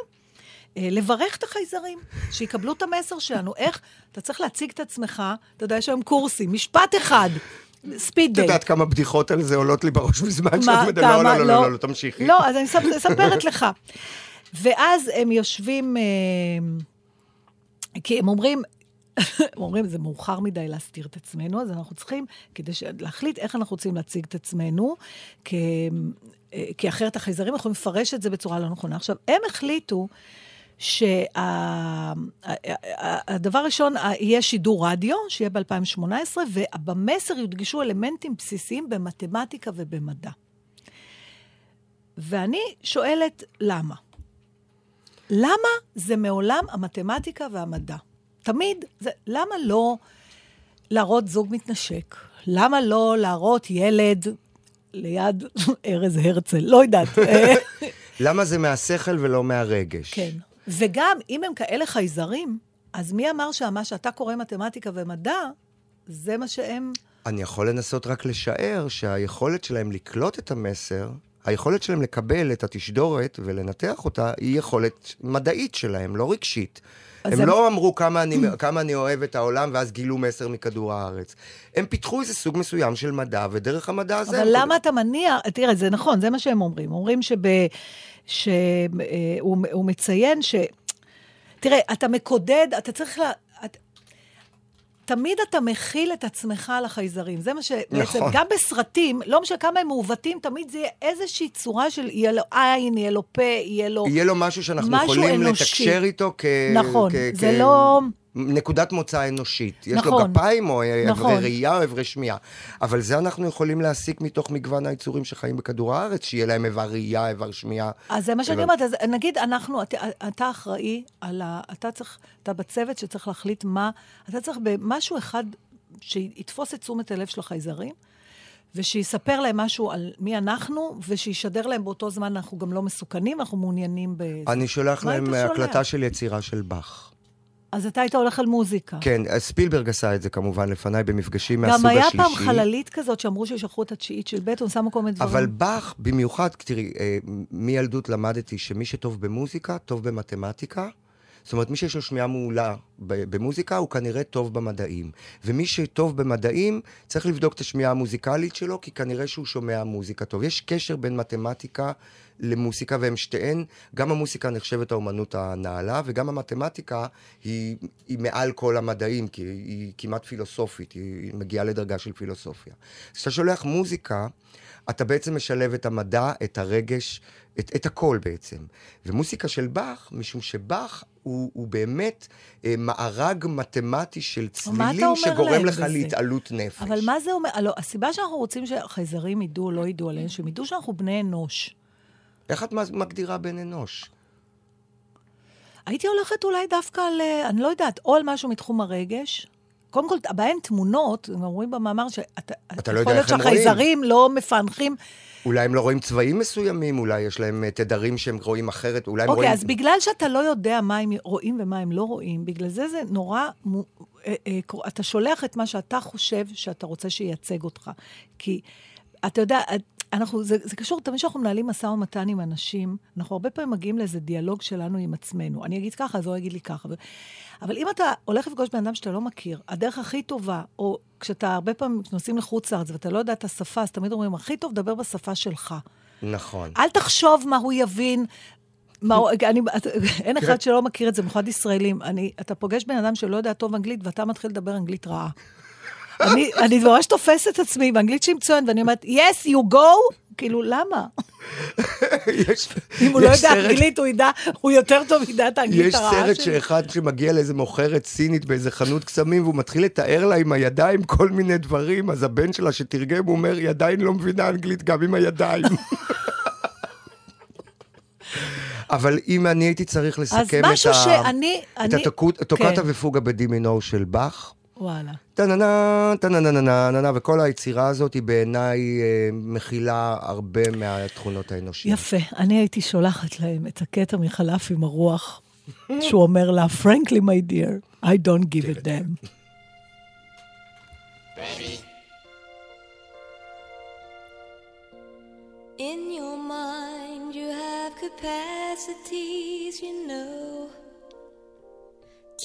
לברך את החייזרים, שיקבלו את המסר שלנו, איך אתה צריך להציג את עצמך, אתה יודע, יש היום קורסים, משפט אחד, ספיד דייט. את יודעת כמה בדיחות על זה עולות לי בראש בזמן שאת מדברת, לא, לא, לא, תמשיכי. לא, אז אני ספרת לך. ואז הם יושבים, כי הם אומרים, אומרים, זה מאוחר מדי להסתיר את עצמנו, אז אנחנו צריכים, כדי להחליט איך אנחנו רוצים להציג את עצמנו, כי אחרת החייזרים יכולים לפרש את זה בצורה לא נכונה. עכשיו, הם החליטו שהדבר הראשון, יהיה שידור רדיו, שיהיה ב-אלפיים ושמונה עשרה, ובמסר יודגשו אלמנטים בסיסיים במתמטיקה ובמדע. ואני שואלת, למה? למה זה מעולם המתמטיקה והמדע? תמיד, זה, למה לא להראות זוג מתנשק? למה לא להראות ילד ליד ארז הרצל? לא יודעת. למה זה מהשכל ולא מהרגש? כן. וגם, אם הם כאלה חייזרים, אז מי אמר שמה שאתה קורא מתמטיקה ומדע, זה מה שהם... אני יכול לנסות רק לשער שהיכולת שלהם לקלוט את המסר, היכולת שלהם לקבל את התשדורת ולנתח אותה, היא יכולת מדעית שלהם, לא רגשית. הם, הם לא אמרו כמה אני, כמה אני אוהב את העולם, ואז גילו מסר מכדור הארץ. הם פיתחו איזה סוג מסוים של מדע, ודרך המדע הזה... אבל למה אתה מניע... תראה, זה נכון, זה מה שהם אומרים. אומרים שב... ש... הוא, הוא מציין ש... תראה, אתה מקודד, אתה צריך לה... את... תמיד אתה מכיל את עצמך על החייזרים. זה מה ש... נכון. בעצם, גם בסרטים, לא משהו כמה הם מעוותים, תמיד זה יהיה איזושהי צורה של יהיה לו עין, יהיה לו פה, יהיה לו... יהיה לו משהו שאנחנו משהו יכולים אנושי. לתקשר איתו כ... נכון, כ... זה כ... לא... נקודת מוצא אנושית. יש נכון, לו גפיים או נכון. עברי ראייה או עברי שמיעה. אבל זה אנחנו יכולים להסיק מתוך מגוון היצורים שחיים בכדור הארץ, שיהיה להם עבר ראייה, עבר שמיעה. אז זה מה שאני אומרת, אז נגיד אנחנו, אתה, אתה אחראי על ה... אתה צריך, אתה בצוות שצריך להחליט מה, אתה צריך במשהו אחד שיתפוס את תשומת הלב של החייזרים, ושיספר להם משהו על מי אנחנו, ושישדר להם באותו זמן, אנחנו גם לא מסוכנים, אנחנו מעוניינים ב... אני שולח להם הקלטה של יצירה של באך. אז אתה היית הולך על מוזיקה. כן, ספילברג עשה את זה כמובן לפניי במפגשים מהסוג השלישי. גם היה פעם חללית כזאת שאמרו שישכחו את התשיעית של בטון, שמו כל מיני דברים. אבל באך במיוחד, תראי, מילדות למדתי שמי שטוב במוזיקה, טוב במתמטיקה, זאת אומרת, מי שיש לו שמיעה מעולה במוזיקה, הוא כנראה טוב במדעים. ומי שטוב במדעים, צריך לבדוק את השמיעה המוזיקלית שלו, כי כנראה שהוא שומע מוזיקה טוב. יש קשר בין מתמטיקה למוסיקה, והם שתיהן, גם המוסיקה נחשבת האומנות הנעלה, וגם המתמטיקה היא, היא מעל כל המדעים, כי היא כמעט פילוסופית, היא מגיעה לדרגה של פילוסופיה. כשאתה שולח מוזיקה, אתה בעצם משלב את המדע, את הרגש, את, את הכל בעצם. ומוסיקה של באך, משום שבאך הוא, הוא באמת אה, מארג מתמטי של צלילים שגורם לך להתעלות נפש. אבל מה זה אומר? לא, הסיבה שאנחנו רוצים שחייזרים ידעו, לא ידעו עליהם, שהם ידעו שאנחנו בני אנוש. איך את מגדירה בן אנוש? הייתי הולכת אולי דווקא על, אני לא יודעת, או על משהו מתחום הרגש. קודם כל, הבאין תמונות, הם רואים במאמר שאתה... אתה לא יודע איך הם רואים. שהחייזרים לא מפענחים. אולי הם לא רואים צבעים מסוימים, אולי יש להם תדרים שהם רואים אחרת, אולי הם רואים... אוקיי, אז בגלל שאתה לא יודע מה הם רואים ומה הם לא רואים, בגלל זה זה נורא... אתה שולח את מה שאתה חושב שאתה רוצה שייצג אותך. כי אתה יודע... אנחנו, זה, זה קשור, תמיד שאנחנו מנהלים מסע ומתן עם אנשים, אנחנו הרבה פעמים מגיעים לאיזה דיאלוג שלנו עם עצמנו. אני אגיד ככה, אז הוא יגיד לי ככה. אבל, אבל אם אתה הולך לפגוש בן אדם שאתה לא מכיר, הדרך הכי טובה, או כשאתה הרבה פעמים נוסעים לחוץ לארץ, ואתה לא יודע את השפה, אז תמיד אומרים, הכי טוב, דבר בשפה שלך. נכון. אל תחשוב מה הוא יבין, מה הוא, אני, אין אחד שלא מכיר את זה, במיוחד ישראלים. אני, אתה פוגש בן אדם שלא יודע טוב אנגלית, ואתה מתחיל לדבר אנגלית רעה. אני, אני ממש תופסת עצמי באנגלית שמצוין, ואני אומרת, yes, you go, כאילו, למה? אם הוא לא יודע אנגלית, הוא ידע, הוא יותר טוב ידע את האנגלית הרעה שלי. יש סרט שאחד שמגיע לאיזה מוכרת סינית באיזה חנות קסמים, והוא מתחיל לתאר לה עם הידיים כל מיני דברים, אז הבן שלה שתרגם, הוא אומר, היא עדיין לא מבינה אנגלית גם עם הידיים. אבל אם אני הייתי צריך לסכם את התוקטה ופוגה בדימינו של באך, וואלה. תננה, תננה, תננה, תננה, וכל היצירה הזאת היא בעיניי מכילה הרבה מהתכונות האנושיות. יפה, אני הייתי שולחת להם את הקטע מחלף עם הרוח, שהוא אומר לה, frankly, my dear, I don't give a damn. Baby. In your mind you have capacities, you know.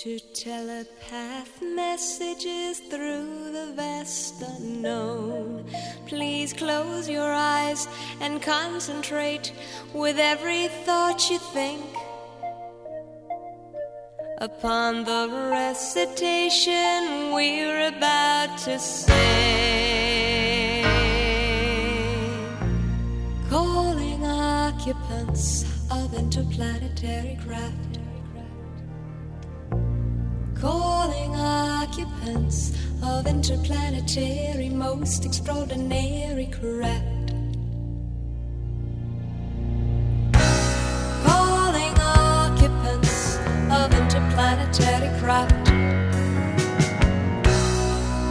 To telepath messages through the vast unknown. Please close your eyes and concentrate with every thought you think upon the recitation we're about to sing. Calling occupants of interplanetary craft. Calling occupants of interplanetary most extraordinary craft. Calling occupants of interplanetary craft.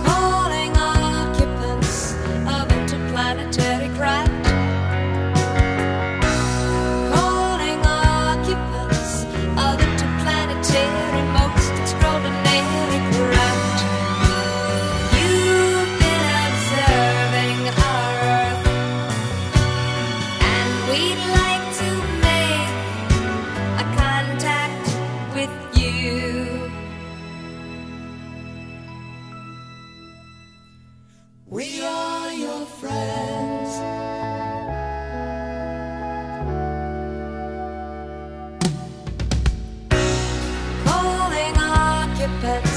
Calling occupants of interplanetary craft. Calling occupants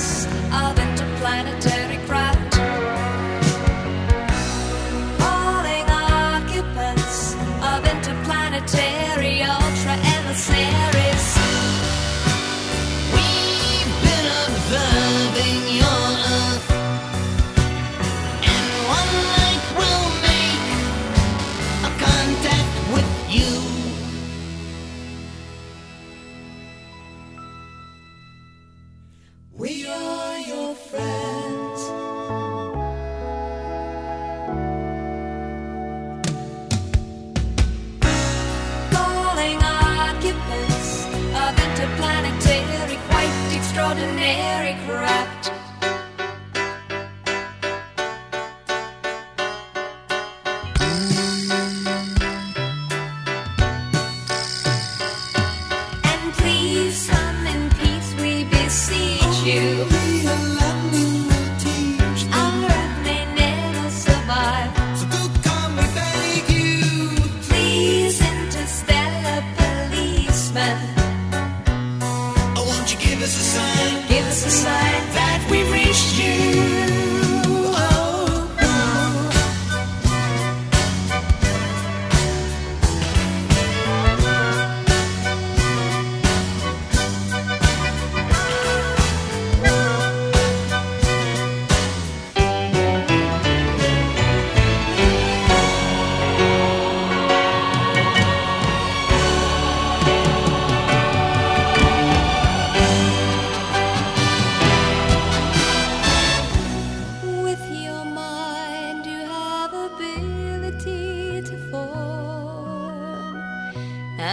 of interplanetary please come and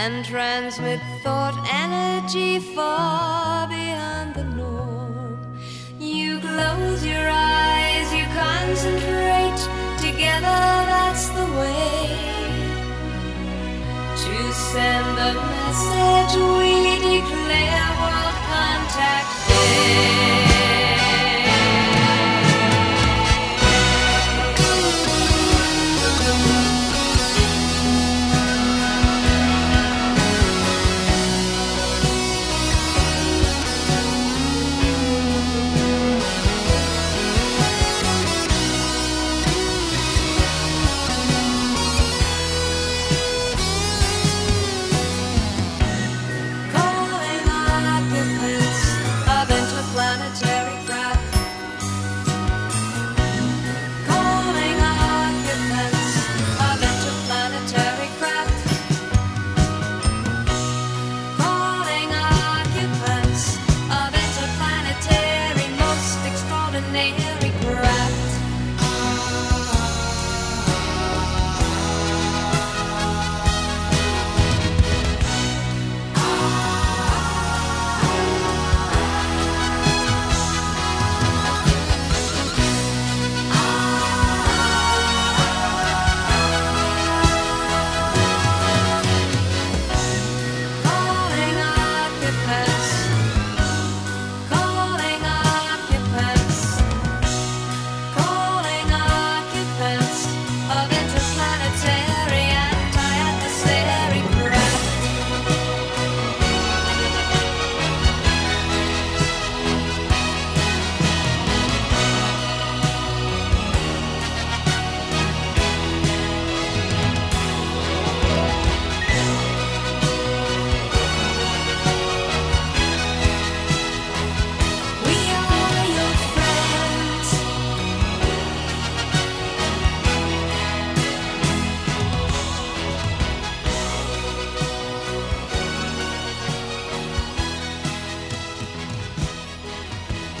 and transmit thought energy far beyond the norm. You close your eyes, you concentrate, together that's the way to send the message we declare World Contact Day.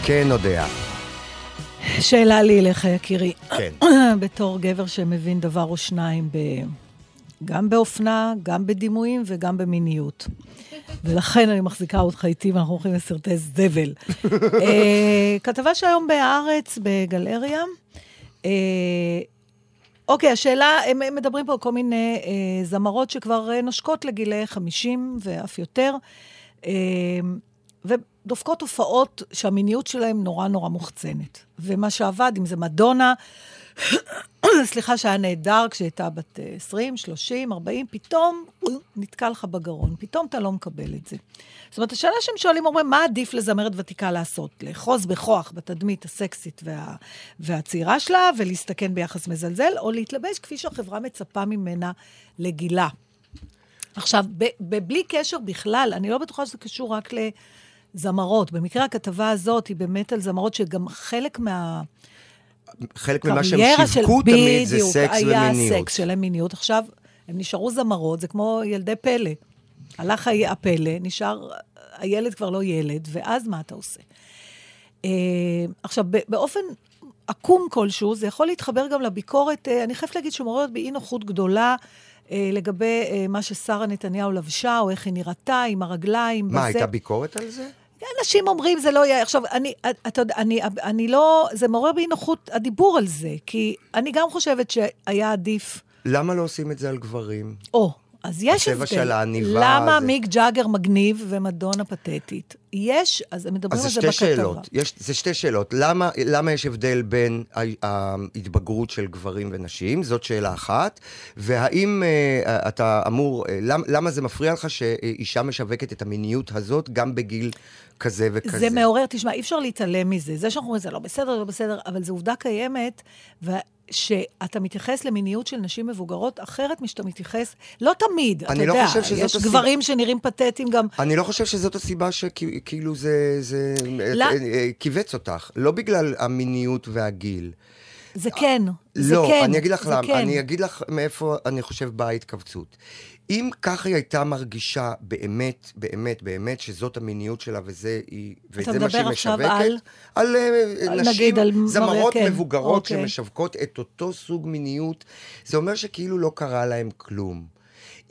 כן יודע. שאלה לי לך, יקירי. כן. בתור גבר שמבין דבר או שניים, ב... גם באופנה, גם בדימויים וגם במיניות. ולכן אני מחזיקה אותך איתי, ואנחנו הולכים לסרטי זבל. אה, כתבה שהיום בארץ, בגלריה. אה, אוקיי, השאלה, הם מדברים פה כל מיני אה, זמרות שכבר נושקות לגילי חמישים ואף יותר. אה, ו... דופקות הופעות שהמיניות שלהם נורא נורא מוחצנת. ומה שעבד, אם זה מדונה, סליחה שהיה נהדר כשהייתה בת עשרים, שלושים, ארבעים, פתאום נתקע לך בגרון, פתאום אתה לא מקבל את זה. זאת אומרת, השאלה שהם שואלים, אומרים, מה עדיף לזמרת ותיקה לעשות? לאחוז בכוח בתדמית הסקסית וה... והצעירה שלה, ולהסתכן ביחס מזלזל, או להתלבש כפי שהחברה מצפה ממנה לגילה. עכשיו, בלי קשר בכלל, אני לא בטוחה שזה קשור רק ל... זמרות. במקרה הכתבה הזאת היא באמת על זמרות שגם חלק מה... חלק ממה שהם שיווקו תמיד זה סקס ומיניות. היה סקס של המיניות. עכשיו הם נשארו זמרות, זה כמו ילדי פלא. הלך הפלא, נשאר, הילד כבר לא ילד, ואז מה אתה עושה? עכשיו, באופן עקום כלשהו, זה יכול להתחבר גם לביקורת, אני חייבת להגיד שמורות באי נוחות גדולה, לגבי מה ששרה נתניהו לבשה, או איך היא נראתה, עם הרגליים. מה, הייתה ביקורת על זה? אנשים אומרים, זה לא היה... עכשיו, אני, אתה, אני, אני לא... זה מעורר בי נוחות הדיבור על זה, כי אני גם חושבת שהיה עדיף... למה לא עושים את זה על גברים? או, אז יש הבדל. השבע של העניבה... למה מיק ג'אגר מגניב ומדונה פתטית? יש, אז מדברים על זה בכתבה. זה שתי שאלות. למה, למה יש הבדל בין ההתבגרות של גברים ונשים? זאת שאלה אחת. והאם uh, אתה אמור, uh, למה, למה זה מפריע לך שאישה משווקת את המיניות הזאת גם בגיל כזה וכזה? זה מעורר, תשמע, אי אפשר להתעלם מזה. זה שאנחנו אומרים, זה לא בסדר, לא בסדר, אבל זו עובדה קיימת, ושאתה מתייחס למיניות של נשים מבוגרות אחרת משאתה מתייחס, לא תמיד, אתה יודע, יש גברים שנראים פתטים גם. אני לא חושב שזאת הסיבה שכי... כאילו זה, זה קיבץ אותך, לא בגלל המיניות והגיל. זה כן, זה כן. לא, אני אגיד לך למה, אני אגיד לך מאיפה אני חושב באה התכווצות. אם ככה היא הייתה מרגישה באמת, באמת, באמת, שזאת המיניות שלה, וזה מה שהיא משווקת, על נשים, זמרות מבוגרות שמשווקות את אותו סוג מיניות, זה אומר שכאילו לא קרה להם כלום.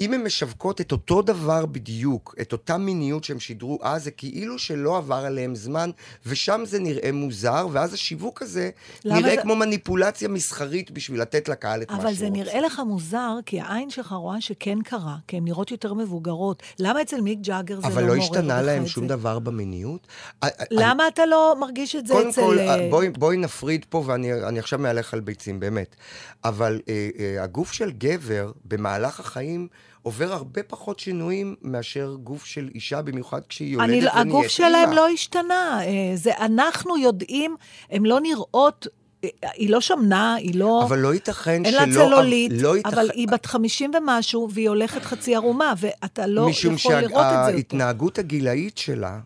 אם הן משווקות את אותו דבר בדיוק, את אותה מיניות שהם שידרו אז, זה כאילו שלא עבר עליהם זמן, ושם זה נראה מוזר, ואז השיווק הזה נראה זה... כמו מניפולציה מסחרית בשביל לתת לקהל את מה שהוא רוצה. אבל זה נראה לך מוזר, כי העין שלך רואה שכן קרה, כי הן נראות יותר מבוגרות. למה אצל מיק ג'אגר זה לא מורא? אבל לא השתנה להם שום דבר במיניות. למה אני... אתה לא מרגיש את זה קודם אצל... קודם כל, בואי, בואי נפריד פה, ואני עכשיו מהלך על ביצים, באמת. אבל אה, אה, הגוף של גבר, במהלך החיים, עובר הרבה פחות שינויים מאשר גוף של אישה, במיוחד כשהיא יולדת ונהיית אימא. הגוף שלהם לא השתנה. זה אנחנו יודעים, הם לא נראות, היא לא שמנה, היא לא... אבל לא ייתכן שלא... אין לה צלולית, לא ייתכן... אבל היא בת חמישים ומשהו, והיא הולכת חצי ערומה, ואתה לא יכול לראות את זה. משום שההתנהגות הגילאית שלה,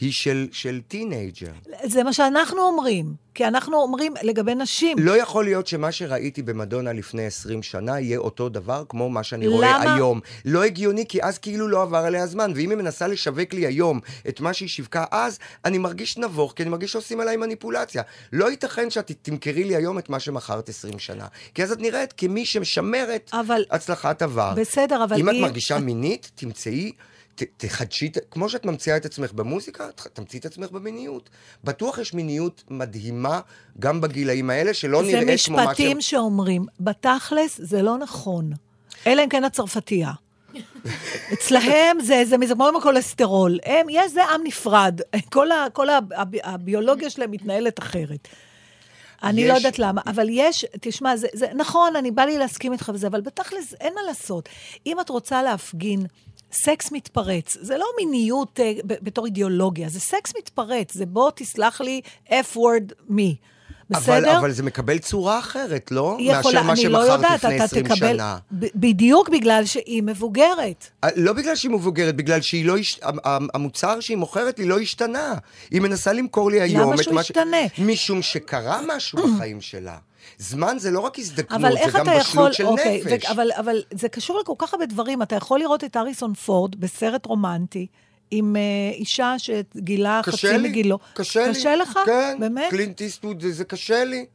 היא של, של טינאג'ר. זה מה שאנחנו אומרים, כי אנחנו אומרים לגבי נשים. לא יכול להיות שמה שראיתי במדונה לפני עשרים שנה, יהיה אותו דבר כמו מה שאני למה? רואה היום. לא הגיוני, כי אז כאילו לא עבר עליה הזמן, ואם היא מנסה לשווק לי היום את מה שהיא שיווקה אז, אני מרגיש נבוך, כי אני מרגיש שעושים עליי מניפולציה. לא ייתכן שאת תמכרי לי היום את מה שמחרת עשרים שנה, כי אז את נראית כמי שמשמרת אבל... הצלחת עבר. בסדר, אבל אם היא... את מרגישה מינית, תמצאי... תחדשי, כמו שאת ממציאה את עצמך במוזיקה, תמציא את עצמך במיניות. בטוח יש מיניות מדהימה גם בגילאים האלה, שלא נראה כמו משהו... זה משפטים שאומרים, בתכלס זה לא נכון. אלא אם כן הצרפתייה. אצלהם זה, זה כמו עם הקולסטרול. הם, יש זה עם נפרד. כל, ה, כל ה, הביולוגיה שלהם מתנהלת אחרת. אני יש... לא יודעת למה, אבל יש, תשמע, זה, זה, נכון, אני בא לי להסכים איתך בזה, אבל בתכלס אין מה לעשות. אם את רוצה להפגין... סקס מתפרץ, זה לא מיניות uh, ב- בתור אידיאולוגיה, זה סקס מתפרץ, זה בוא תסלח לי F-word me, בסדר? אבל, אבל זה מקבל צורה אחרת, לא? מאשר מה שמחרת לפני עשרים שנה. ב- בדיוק בגלל שהיא מבוגרת. לא בגלל שהיא מבוגרת, בגלל שהיא לא יש... המוצר שהיא מוכרת היא לא השתנה. היא מנסה למכור לי היום את מה ש... משום שקרה משהו בחיים שלה. זמן זה לא רק הזדקנות, זה גם בשלות של אוקיי, נפש. ו- אבל, אבל זה קשור לכל כך הרבה דברים. אתה יכול לראות את אריסון פורד בסרט רומנטי, עם uh, אישה שגילה חצי מגילו. קשה לי, קשה לך? כן, באמת? קלינט איסטווד, זה, זה קשה לי.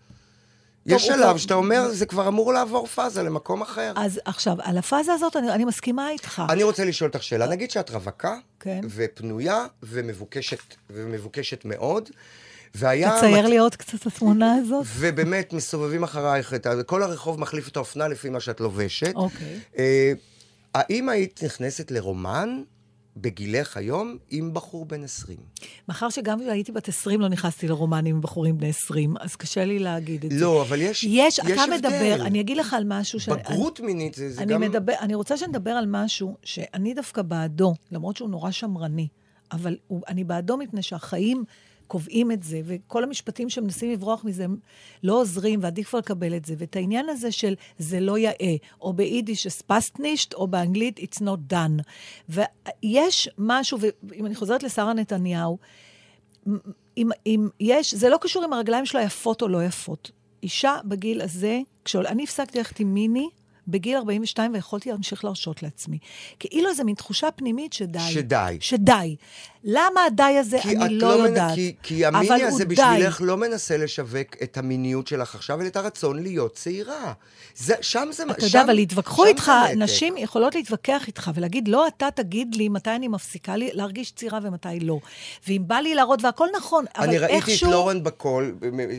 יש עליו שאתה אומר, זה כבר אמור לעבור פאזה למקום אחר. אז עכשיו, על הפאזה הזאת אני, אני מסכימה איתך. אני רוצה לשאול אותך שאלה. נגיד שאת רווקה, כן. ופנויה, ומבוקשת, ומבוקשת מאוד, תצייר לי עוד קצת התמונה הזאת. ובאמת מסובבים אחרייך, כל הרחוב מחליף את האופנה לפי מה שאת לובשת. האם היית נכנסת לרומן בגילך היום עם בחור בן עשרים? מאחר שגם כשהייתי בת עשרים לא נכנסתי לרומן עם בחורים בני עשרים, אז קשה לי להגיד את זה. לא, אבל יש הבדל. אתה מדבר, אני אגיד לך על משהו... בגרות מינית זה גם... אני רוצה שנדבר על משהו שאני דווקא בעדו, למרות שהוא נורא שמרני, אבל אני בעדו מפני שהחיים... קובעים את זה, וכל המשפטים שמנסים לברוח מזה לא עוזרים, ועדיף כבר לקבל את זה. ואת העניין הזה של זה לא יאה, או ביידיש ספסט נישט, או באנגלית it's not done. ויש משהו, ואם אני חוזרת לשרה נתניהו, אם, אם יש, זה לא קשור אם הרגליים שלה יפות או לא יפות. אישה בגיל הזה, כשאני הפסקתי ללכת עם מיני, בגיל ארבעים ושתיים, ויכולתי להמשיך להרשות לעצמי. כאילו זה מין תחושה פנימית שדי. שדי. שדי. למה הדי הזה אני לא יודעת. כי המיני הזה בשבילך לא מנסה לשווק את המיניות שלך עכשיו, ואת הרצון להיות צעירה. שם זה... אתה יודע, אבל להתווכחו איתך, נשים יכולות להתווכח איתך, ולהגיד, לא אתה תגיד לי מתי אני מפסיקה להרגיש צעירה ומתי לא. ואם בא לי להראות, והכל נכון, אבל איכשהו... אני ראיתי את לורן בקול,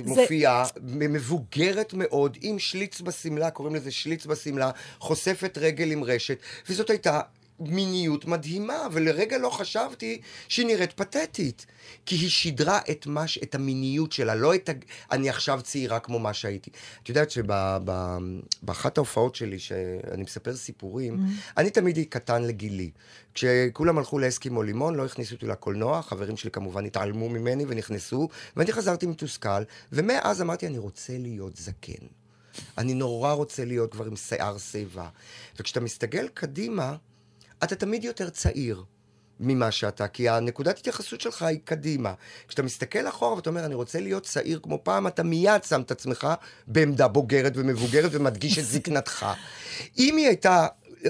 מופיעה, מבוגרת מאוד, עם שליץ בשמלה, קוראים לזה שליץ בשמלה, חושפת רגל עם רשת, וזאת הייתה... מיניות מדהימה, ולרגע לא חשבתי שהיא נראית פתטית, כי היא שידרה את, מה, את המיניות שלה, לא את, אני עכשיו צעירה כמו מה שהייתי. את יודעת שבאחת ההופעות שלי, שאני מספר סיפורים, mm-hmm. אני תמיד קטן לגילי. כשכולם הלכו לאסקימו לימון, לא הכניסו אותי לקולנוע, החברים שלי כמובן התעלמו ממני ונכנסו, ואני חזרתי מתוסכל, ומאז אמרתי, אני רוצה להיות זקן. אני נורא רוצה להיות כבר עם שיער שיבה. וכשאתה מסתגל קדימה, אתה תמיד יותר צעיר ממה שאתה, כי הנקודת התייחסות שלך היא קדימה. כשאתה מסתכל אחורה ואתה אומר, אני רוצה להיות צעיר כמו פעם, אתה מיד שם את עצמך בעמדה בוגרת ומבוגרת ומדגיש את זקנתך. אם היא הייתה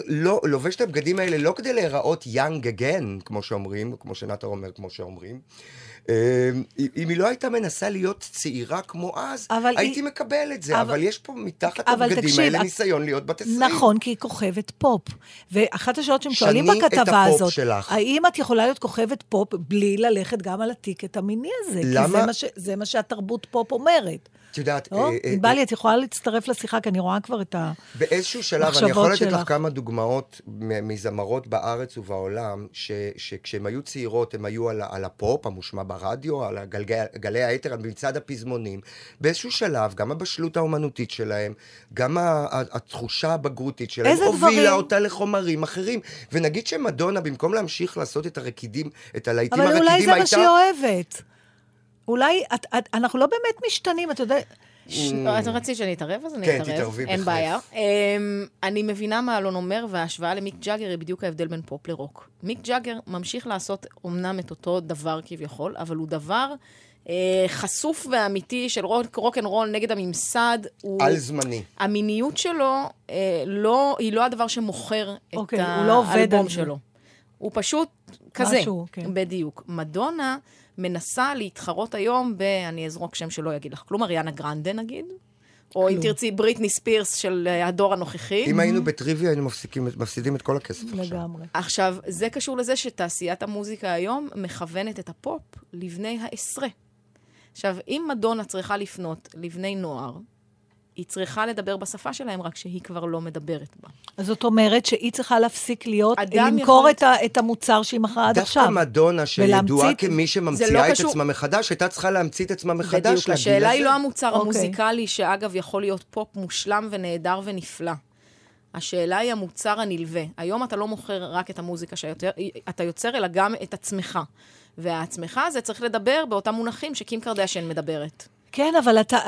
לא, לובשת הבגדים האלה לא כדי להיראות young again, כמו שאומרים, כמו שנתן אומר, כמו שאומרים, אם היא לא הייתה מנסה להיות צעירה כמו אז, הייתי היא... מקבל את זה, אבל, אבל יש פה מתחת הבגדים האלה ניסיון להיות בת עשרים. נכון, כי היא כוכבת פופ. ואחת השאלות שהם שואלים בכתבה הזאת, שלך. האם את יכולה להיות כוכבת פופ בלי ללכת גם על הטיקט המיני הזה? למה? כי זה מה, ש... זה מה שהתרבות פופ אומרת. את יודעת... לא? אה, אה, בלי, אה, את יכולה להצטרף לשיחה, כי אני רואה כבר את המחשבות שלך. באיזשהו שלב, אני יכול לתת לך כמה דוגמאות מזמרות בארץ ובעולם, שכשהן היו צעירות, הן היו על, על הפופ, המושמע ברדיו, על הגלגי, גלי היתר, במצד הפזמונים. באיזשהו שלב, גם הבשלות האומנותית שלהם, גם התחושה הבגרותית שלהם, הובילה דברים? אותה לחומרים אחרים. ונגיד שמדונה, במקום להמשיך לעשות את הרקידים, את הלהיטים הרקידים, הייתה... אבל אולי זה מה שהיא אוהבת. אולי, את, את, אנחנו לא באמת משתנים, אתה יודע... ש... את רצית שאני אתערב, אז אני אתערב. כן, תתערבי בחייך. אין בעיה. Um, אני מבינה מה אלון אומר, וההשוואה למיק ג'אגר היא בדיוק ההבדל בין פופ לרוק. מיק ג'אגר ממשיך לעשות אומנם את אותו דבר כביכול, אבל הוא דבר... חשוף ואמיתי של רוק'נ'רול נגד הממסד. על זמני. המיניות שלו היא לא הדבר שמוכר את האלבום שלו. הוא פשוט כזה, בדיוק. מדונה מנסה להתחרות היום ב... אני אזרוק שם שלא יגיד לך כלום, אריאנה גרנדה נגיד. או אם תרצי בריטני ספירס של הדור הנוכחי. אם היינו בטריוויה, היינו מפסידים את כל הכסף עכשיו. לגמרי. עכשיו, זה קשור לזה שתעשיית המוזיקה היום מכוונת את הפופ לבני העשרה. עכשיו, אם מדונה צריכה לפנות לבני נוער, היא צריכה לדבר בשפה שלהם, רק שהיא כבר לא מדברת בה. אז זאת אומרת שהיא צריכה להפסיק להיות, למכור יכולת... את המוצר שהיא מכרה עד עכשיו. דווקא מדונה שידועה כמי שממציאה לא את קשור... עצמה מחדש, הייתה צריכה להמציא את עצמה מחדש. בדיוק, השאלה היא לא המוצר okay. המוזיקלי, שאגב יכול להיות פופ מושלם ונהדר ונפלא. השאלה היא המוצר הנלווה. היום אתה לא מוכר רק את המוזיקה שאתה יוצר, אלא גם את עצמך. והעצמך הזה צריך לדבר באותם מונחים שקים קרדשן מדברת. כן, אבל אתה,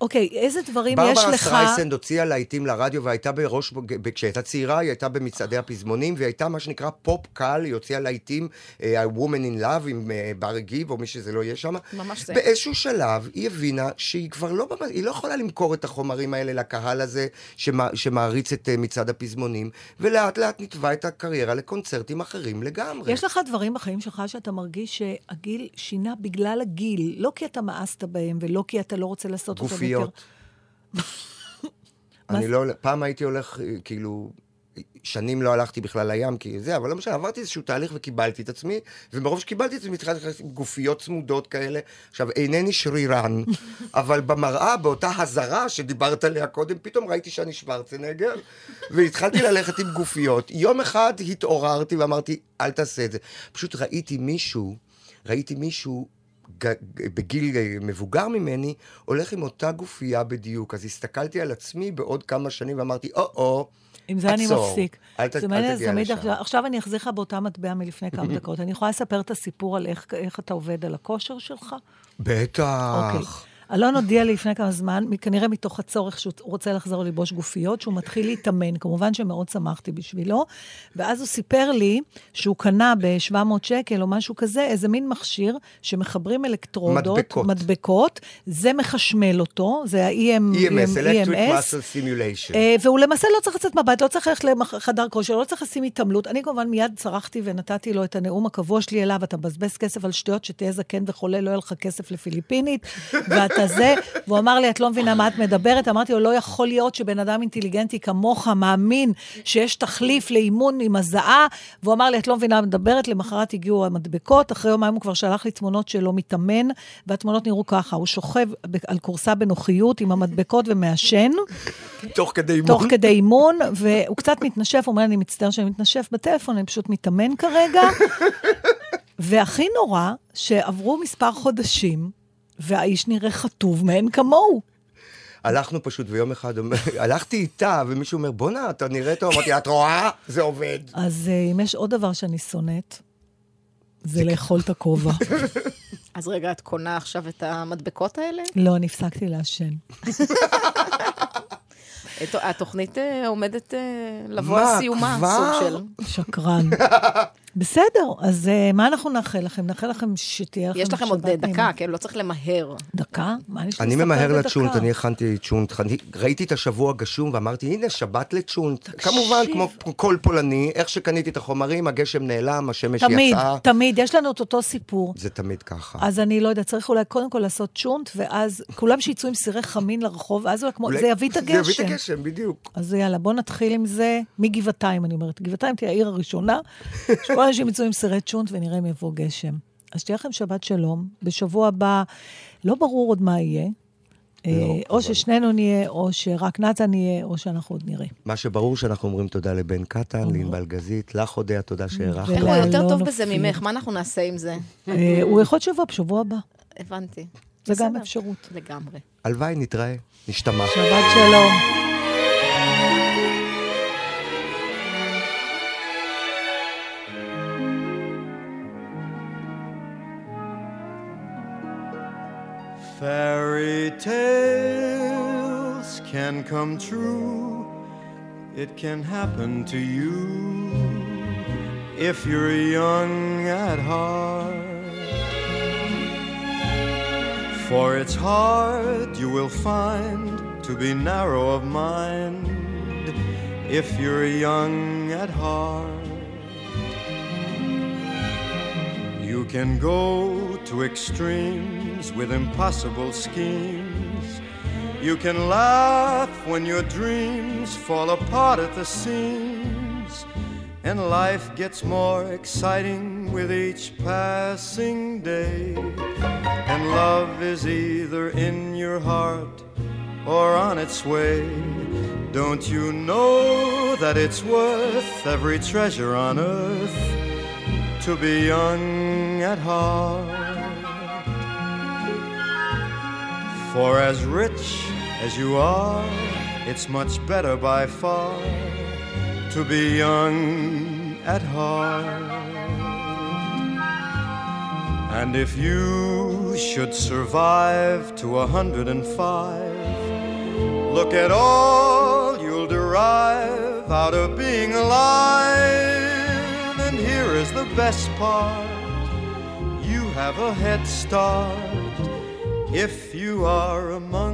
אוקיי, איזה דברים יש לך... ברברה סטרייסנד הוציאה להיטים לרדיו, והייתה בראש, כשהייתה צעירה, היא הייתה במצעדי הפזמונים, והיא הייתה מה שנקרא פופ קל, היא הוציאה להיטים, Woman in Love, עם בר גיב, או מי שזה לא יהיה שם. ממש זה. באיזשהו שלב, היא הבינה שהיא כבר לא, היא לא יכולה למכור את החומרים האלה לקהל הזה, שמעריץ את מצעד הפזמונים, ולאט לאט נטבע את הקריירה לקונצרטים אחרים לגמרי. יש לך דברים בחיים שלך שאתה מרגיש שהגיל שינה בגלל הגיל, לא כי אתה מאסת בהם ולא כי אתה לא רוצה לעשות אותו יותר. גופיות. אני לא... פעם הייתי הולך, כאילו... שנים לא הלכתי בכלל לים, כי זה, אבל למשל, עברתי איזשהו תהליך וקיבלתי את עצמי, ומרוב שקיבלתי את עצמי, התחלתי גופיות צמודות כאלה. עכשיו, אינני שרירן, אבל במראה, באותה הזרה שדיברת עליה קודם, פתאום ראיתי שאני שוורצנגר, והתחלתי ללכת עם גופיות. יום אחד התעוררתי ואמרתי, אל תעשה את זה. פשוט ראיתי מישהו, ראיתי מישהו, בגיל מבוגר ממני, הולך עם אותה גופייה בדיוק. אז הסתכלתי על עצמי בעוד כמה שנים ואמרתי, או-או, אם זה אני מפסיק. אל תגיע לשם. עכשיו אני אחזיך באותה מטבע מלפני כמה דקות. אני יכולה לספר את הסיפור על איך אתה עובד על הכושר שלך? בטח. אלון הודיע לי לפני כמה זמן, כנראה מתוך הצורך שהוא רוצה לחזור ללבוש גופיות, שהוא מתחיל להתאמן, כמובן שמאוד שמחתי בשבילו, ואז הוא סיפר לי שהוא קנה ב-שבע מאות שקל או משהו כזה, איזה מין מכשיר שמחברים אלקטרודות, מדבקות, מדבקות זה מחשמל אותו, זה ה-E M S, E M S, והוא למעשה לא צריך לצאת מבית, לא צריך ללכת לחדר כושר, לא צריך לשים התעמלות, אני כמובן מיד צרחתי ונתתי לו את הנאום הקבוע שלי אליו, אתה בזבז כסף על שטויות שתהיה זקן וחולה, לא יהיה לך כסף לפיליפינית, הזה, והוא אמר לי, את לא מבינה מה את מדברת, אמרתי לו, לא יכול להיות שבן אדם אינטליגנטי כמוך מאמין שיש תחליף לאימון עם הזעה, והוא אמר לי, את לא מבינה מה מדברת, למחרת הגיעו המדבקות, אחרי יומיים הוא כבר שלח לי תמונות שלו מתאמן, והתמונות נראו ככה, הוא שוכב על קורסה בנוחיות עם המדבקות ומאשן, תוך כדי אימון, תוך כדי אימון, והוא קצת מתנשף, הוא אומר, אני מצטער שאני מתנשף בטלפון, אני פשוט מתאמן כרגע, והכי נורא, שעברו מספר חודשים, והאיש נראה חטוב מהן כמוהו. הלכנו פשוט, ויום אחד, הלכתי איתה, ומישהו אומר, בוא נה, אתה נראה טוב, אמרתי, את רואה? זה עובד. אז אם יש עוד דבר שאני שונאת, זה לאכול את הכובע. אז רגע, את קונה עכשיו את המדבקות האלה? לא, נפסקתי להשן. התוכנית עומדת לבוא סיומה, סוג של... שקרן. בסדר, אז מה אנחנו נאחל לכם? נאחל לכם שתהיה לכם... יש לכם עוד דקה, כן? לא צריך למהר. דקה? אני ממהר לצ'ונט, אני הכנתי צ'ונט, ראיתי את השבוע גשום ואמרתי, הנה שבת לצ'ונט. כמובן, כמו כל פולני, איך שקניתי את החומרים, הגשם נעלם, השמש יצאה. תמיד, תמיד, יש לנו את אותו סיפור. זה תמיד ככה. אז אני לא יודע, צריך אולי קודם כל לעשות צ'ונט, ואז כולם שיצאו עם סירי חמין לרחוב, אז זה יביא את הגשם. זה יביא את הגשם, בדיוק. אז יאללה, בוא נתחיל עם זה מגבעתיים, אני אומרת. גבעתיים תהיה העיר הראשונה, שכל אנשים יצאו עם סירי צ'ונט ונראה אם יבוא גשם. אז תהיה לכם שבת שלום. בשבוע הבא, לא ברור עוד מה יהיה. או ששנינו נהיה, או שרק נתן נהיה, או שאנחנו עוד נראה. מה שברור שאנחנו אומרים תודה לבן קטן, לאנבל גזית, לך הודעה, תודה שערך. איך הוא יותר טוב בזה ממך? מה אנחנו נעשה עם זה? הוא יכול שבוע בשבוע הבא. הבנתי. זה גם אפשרות. לגמרי. הלוואי, נתראה, נשתמע. שבת שלום. Fairy tales can come true. It can happen to you if you're young at heart. For it's hard you will find to be narrow of mind if you're young at heart. You can go to extremes with impossible schemes. You can laugh when your dreams fall apart at the seams. And life gets more exciting with each passing day. And love is either in your heart or on its way. Don't you know that it's worth every treasure on earth to be young at heart? For as rich as you are, it's much better by far to be young at heart. And if you should survive to a hundred and five, look at all you'll derive out of being alive. Is the best part, you have a head start if you are among